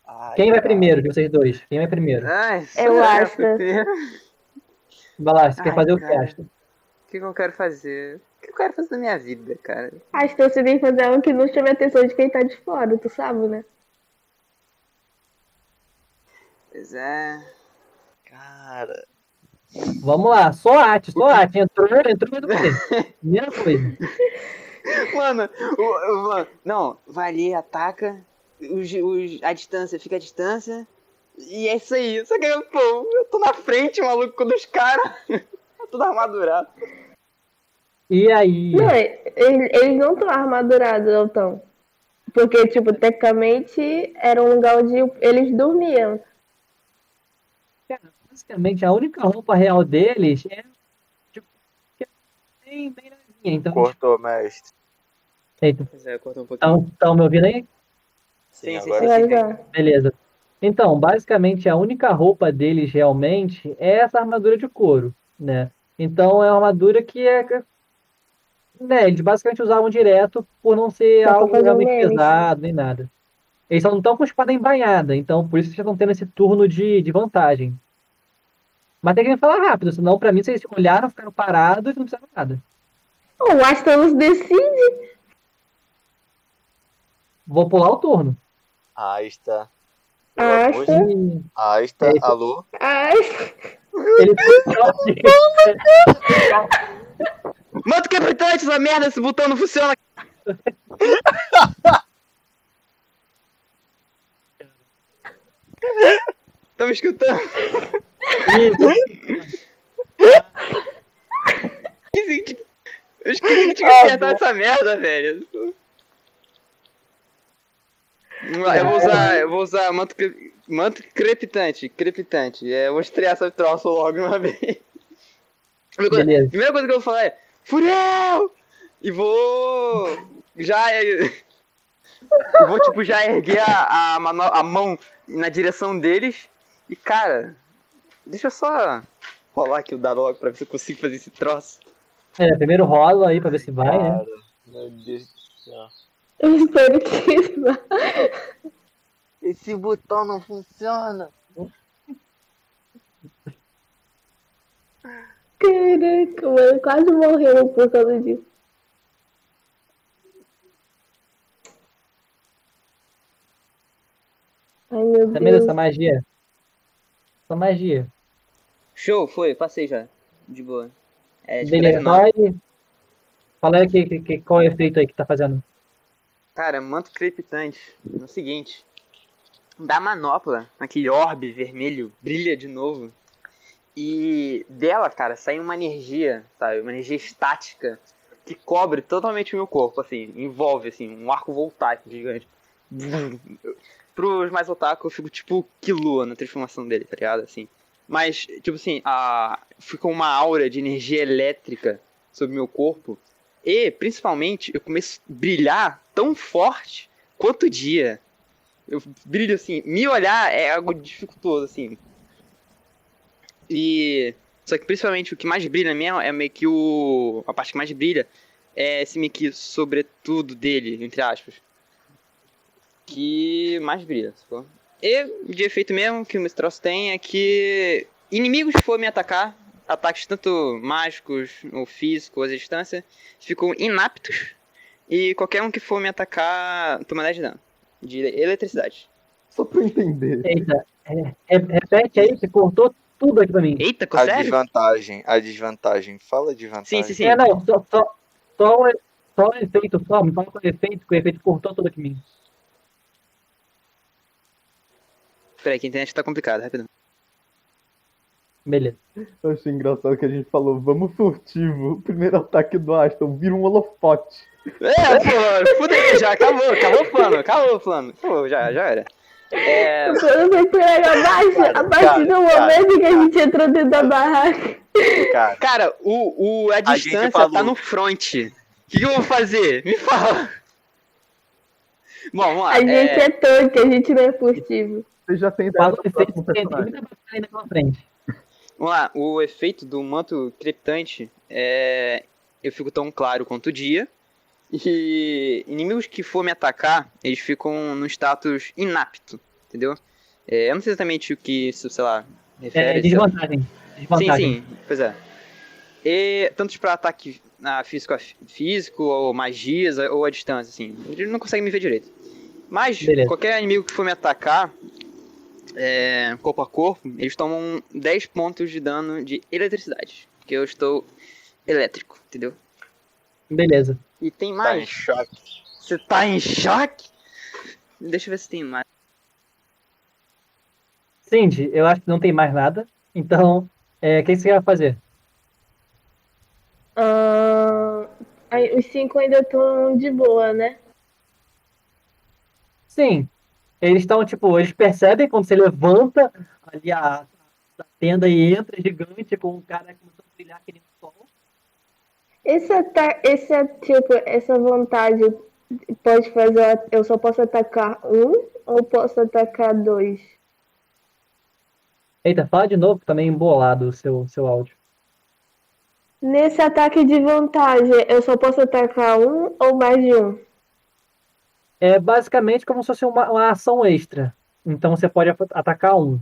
Ai, quem vai primeiro de vocês dois? Quem vai primeiro? Ai, é o Asta. Vai lá, você ai, quer fazer o que, Asta? O que eu quero fazer? O que eu quero fazer na minha vida, cara? Asta, você tem que fazer algo que não chame a atenção de quem tá de fora, tu sabe, né? Pois é. Cara. Vamos lá, só ate, só ate. Entrou, entrou, entrou. Minha coisa. Mano, o, o, mano, não, vai ali, ataca. Os, os, a distância, fica a distância. E é isso aí. Só que eu, pô, eu tô na frente, maluco, dos caras. Tudo armadurado. E aí? Não, eles, eles não estão armadurados, não estão. Porque, tipo, tecnicamente era um lugar onde eles dormiam. Cara, basicamente a única roupa real deles é tipo, bem, bem novinha, então. Cortou, mestre. Eita. É, cortou um pouquinho. Estão me ouvindo aí? Sim, sim, agora sim, sim. Beleza. Então, basicamente, a única roupa deles realmente é essa armadura de couro, né? Então, é uma armadura que é... Né, eles basicamente usavam direto por não ser só algo realmente menos pesado, nem nada. Eles só não estão com espada embainhada, então por isso que já estão tendo esse turno de, de vantagem. Mas tem que falar rápido, senão pra mim vocês olharam, ficaram parados e não precisaram nada. O Asta nos decide. Vou pular o turno. Asta. Asta. Asta, ele... alô? Asta. Ele manda o capitante, essa merda, esse botão não funciona. Tá me escutando? Eu esqueci de te acertar essa merda, velho. Eu vou usar, eu vou usar manto, manto crepitante, crepitante. É, eu vou estrear essa troça logo uma vez. Beleza. Primeira coisa que eu vou falar é Furiel! E vou... Já... Eu vou, tipo, já erguer a, a, mano, a mão na direção deles. E, cara... Deixa eu só rolar aqui o dado logo pra ver se eu consigo fazer esse troço. É, primeiro rolo aí pra ver se vai, cara, né? Meu Deus do céu. Eu espero que não. Esse botão não funciona. Caraca, mano, quase morreu por causa disso. Ai, meu Deus. Tá vendo essa magia? Essa magia. Show, foi, passei já. De boa. É, beleza, e... fala aí que, que, que, qual é o efeito aí que tá fazendo. Cara, manto crepitante. É o seguinte. Da manopla, aquele orbe vermelho, brilha de novo. E dela, cara, sai uma energia, sabe? Uma energia estática que cobre totalmente o meu corpo, assim. Envolve, assim, um arco voltaico gigante. Pros mais otaku, eu fico, tipo, Killua na transformação dele, tá ligado? Assim. Mas, tipo assim, a... fica uma aura de energia elétrica sobre meu corpo. E, principalmente, eu começo a brilhar tão forte quanto o dia. Eu brilho, assim, me olhar é algo dificultoso, assim. E... Só que, principalmente, o que mais brilha mesmo é meio que o... A parte que mais brilha é esse meio que sobretudo dele, entre aspas. Que mais brilha, sacou? E, de efeito mesmo, que o meu troço tem é que... Inimigos que for me atacar, ataques tanto mágicos, ou físicos, ou à distância, ficam inaptos. E qualquer um que for me atacar, toma dez de dano. De eletricidade. Só pra entender. Eita, é, é, repete aí, você cortou tudo aqui pra mim. Eita, consegue? A desvantagem, a desvantagem. Fala de vantagem. Sim, sim, sim. É, não, só, só, só, só o efeito, só me fala com o efeito, que o efeito cortou tudo aqui pra mim. Peraí, que a internet tá complicada, rápido. Beleza. Eu achei engraçado que a gente falou, vamos furtivo. O primeiro ataque do Asta vira um holofote. É, pô, fudeu já, acabou, acabou o plano, acabou o plano. Acabou, já, já era. É... Abaixo, abaixo do momento que a gente entrou dentro da barraca. Cara, cara o, o, a distância a tá no front. O que, que eu vou fazer? Me fala. Bom, vamos lá. A gente é, é tonto, a gente não é furtivo. Você já tem ideia do próximo personagem. Vamos lá, o efeito do manto creptante é... Eu fico tão claro quanto o dia. E inimigos que for me atacar, eles ficam no status inapto, entendeu? É, eu não sei exatamente o que isso, sei lá, refere. É, desvantagem. desvantagem. Sim, sim, pois é. E tanto para ataque na físico a físico, ou magias, ou à distância, assim. Eles não conseguem me ver direito. Mas, beleza, qualquer inimigo que for me atacar... É, corpo a corpo, eles tomam dez pontos de dano de eletricidade. Porque eu estou elétrico, entendeu? Beleza. E tem mais? Tá em choque. Você tá em choque? Deixa eu ver se tem mais. Cindy, eu acho que não tem mais nada. Então, é, o que você quer fazer? Uh, aí, os cinco ainda estão de boa, né? Sim. Eles estão, tipo, eles percebem quando você levanta ali a, a tenda e entra gigante com o cara começando a brilhar aquele sol. Esse ataque, esse, tipo, essa vontade pode fazer, eu só posso atacar um ou posso atacar dois? Eita, fala de novo, que tá meio embolado o seu, seu áudio. Nesse ataque de vantagem, eu só posso atacar um ou mais de um? É basicamente como se fosse uma, uma ação extra. Então você pode atacar um.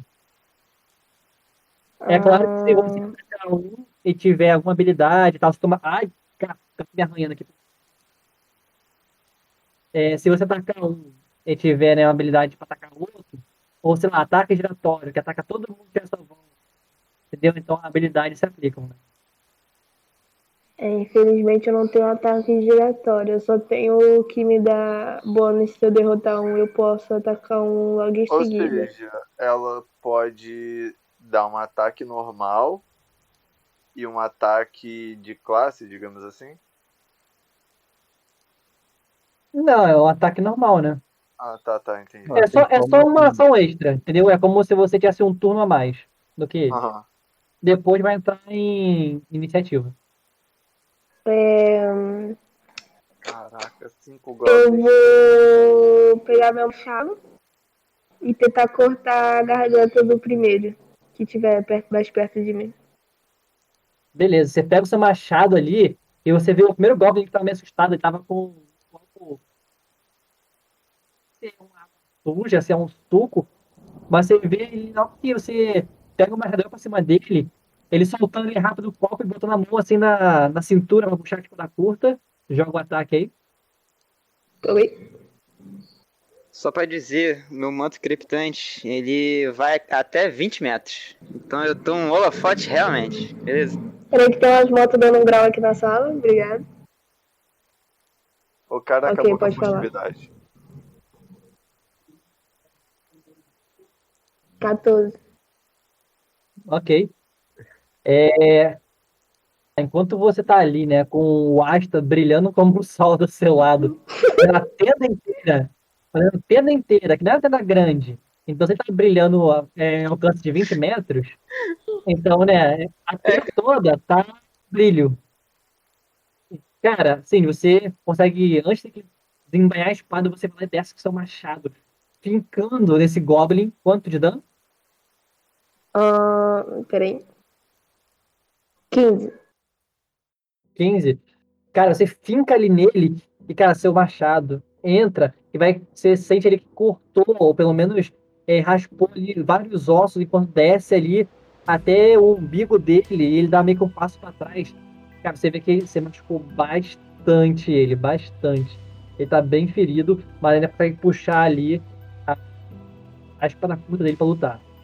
É claro que se você atacar um e tiver alguma habilidade e tal, você toma... Ai, cara, tá me arranhando aqui. É, se você atacar um e tiver, né, uma habilidade para atacar outro, ou sei lá, ataque giratório, que ataca todo mundo que é sua volta. Entendeu? Então a habilidade se aplica, né? É, infelizmente eu não tenho ataque giratório, eu só tenho o que me dá bônus se eu derrotar um, eu posso atacar um logo em seguida. Ou seja, ela pode dar um ataque normal e um ataque de classe, digamos assim? Não, é um ataque normal, né? Ah, tá, tá, entendi. É só, é só uma ação extra, entendeu? É como se você tivesse um turno a mais do que ele. Uhum. Depois vai entrar em iniciativa. É... Caraca, cinco golpes. Eu vou pegar meu machado e tentar cortar a garganta do primeiro que estiver mais perto de mim. Beleza, você pega o seu machado ali e você vê o primeiro golpe que tava meio assustado, ele tava com um se é uma suja, se é um suco, mas você vê ele na hora que você pega o machadão pra cima dele. Ele soltando ele rápido o copo e botando a mão assim na, na cintura pra puxar tipo da curta. Joga o ataque aí. Oi. Só pra dizer, meu manto creptante, ele vai até vinte metros. Então eu tô um holofote realmente. Beleza? Peraí que tem umas motos dando um grau aqui na sala. Obrigado. O cara okay, acabou pode com a possibilidade. quatorze. Ok. É... Enquanto você tá ali, né, com o Asta brilhando como o sol do seu lado, a tenda inteira, a tenda inteira, que não é uma tenda grande, então você tá brilhando é, alcance de vinte metros, então, né, a tenda toda tá brilho. Cara, sim, você consegue, antes de desembanhar a espada, você vai desce com seu machado, fincando nesse goblin. Quanto de dano? Uh, peraí. quinze. quinze. Cara, você finca ali nele e, cara, seu machado entra e vai, você sente ele que cortou, ou pelo menos é, raspou ali vários ossos, e quando desce ali até o umbigo dele, e ele dá meio que um passo pra trás. Cara, você vê que você machucou bastante ele, bastante. Ele tá bem ferido, mas ainda consegue puxar ali a, a espada curta dele pra lutar.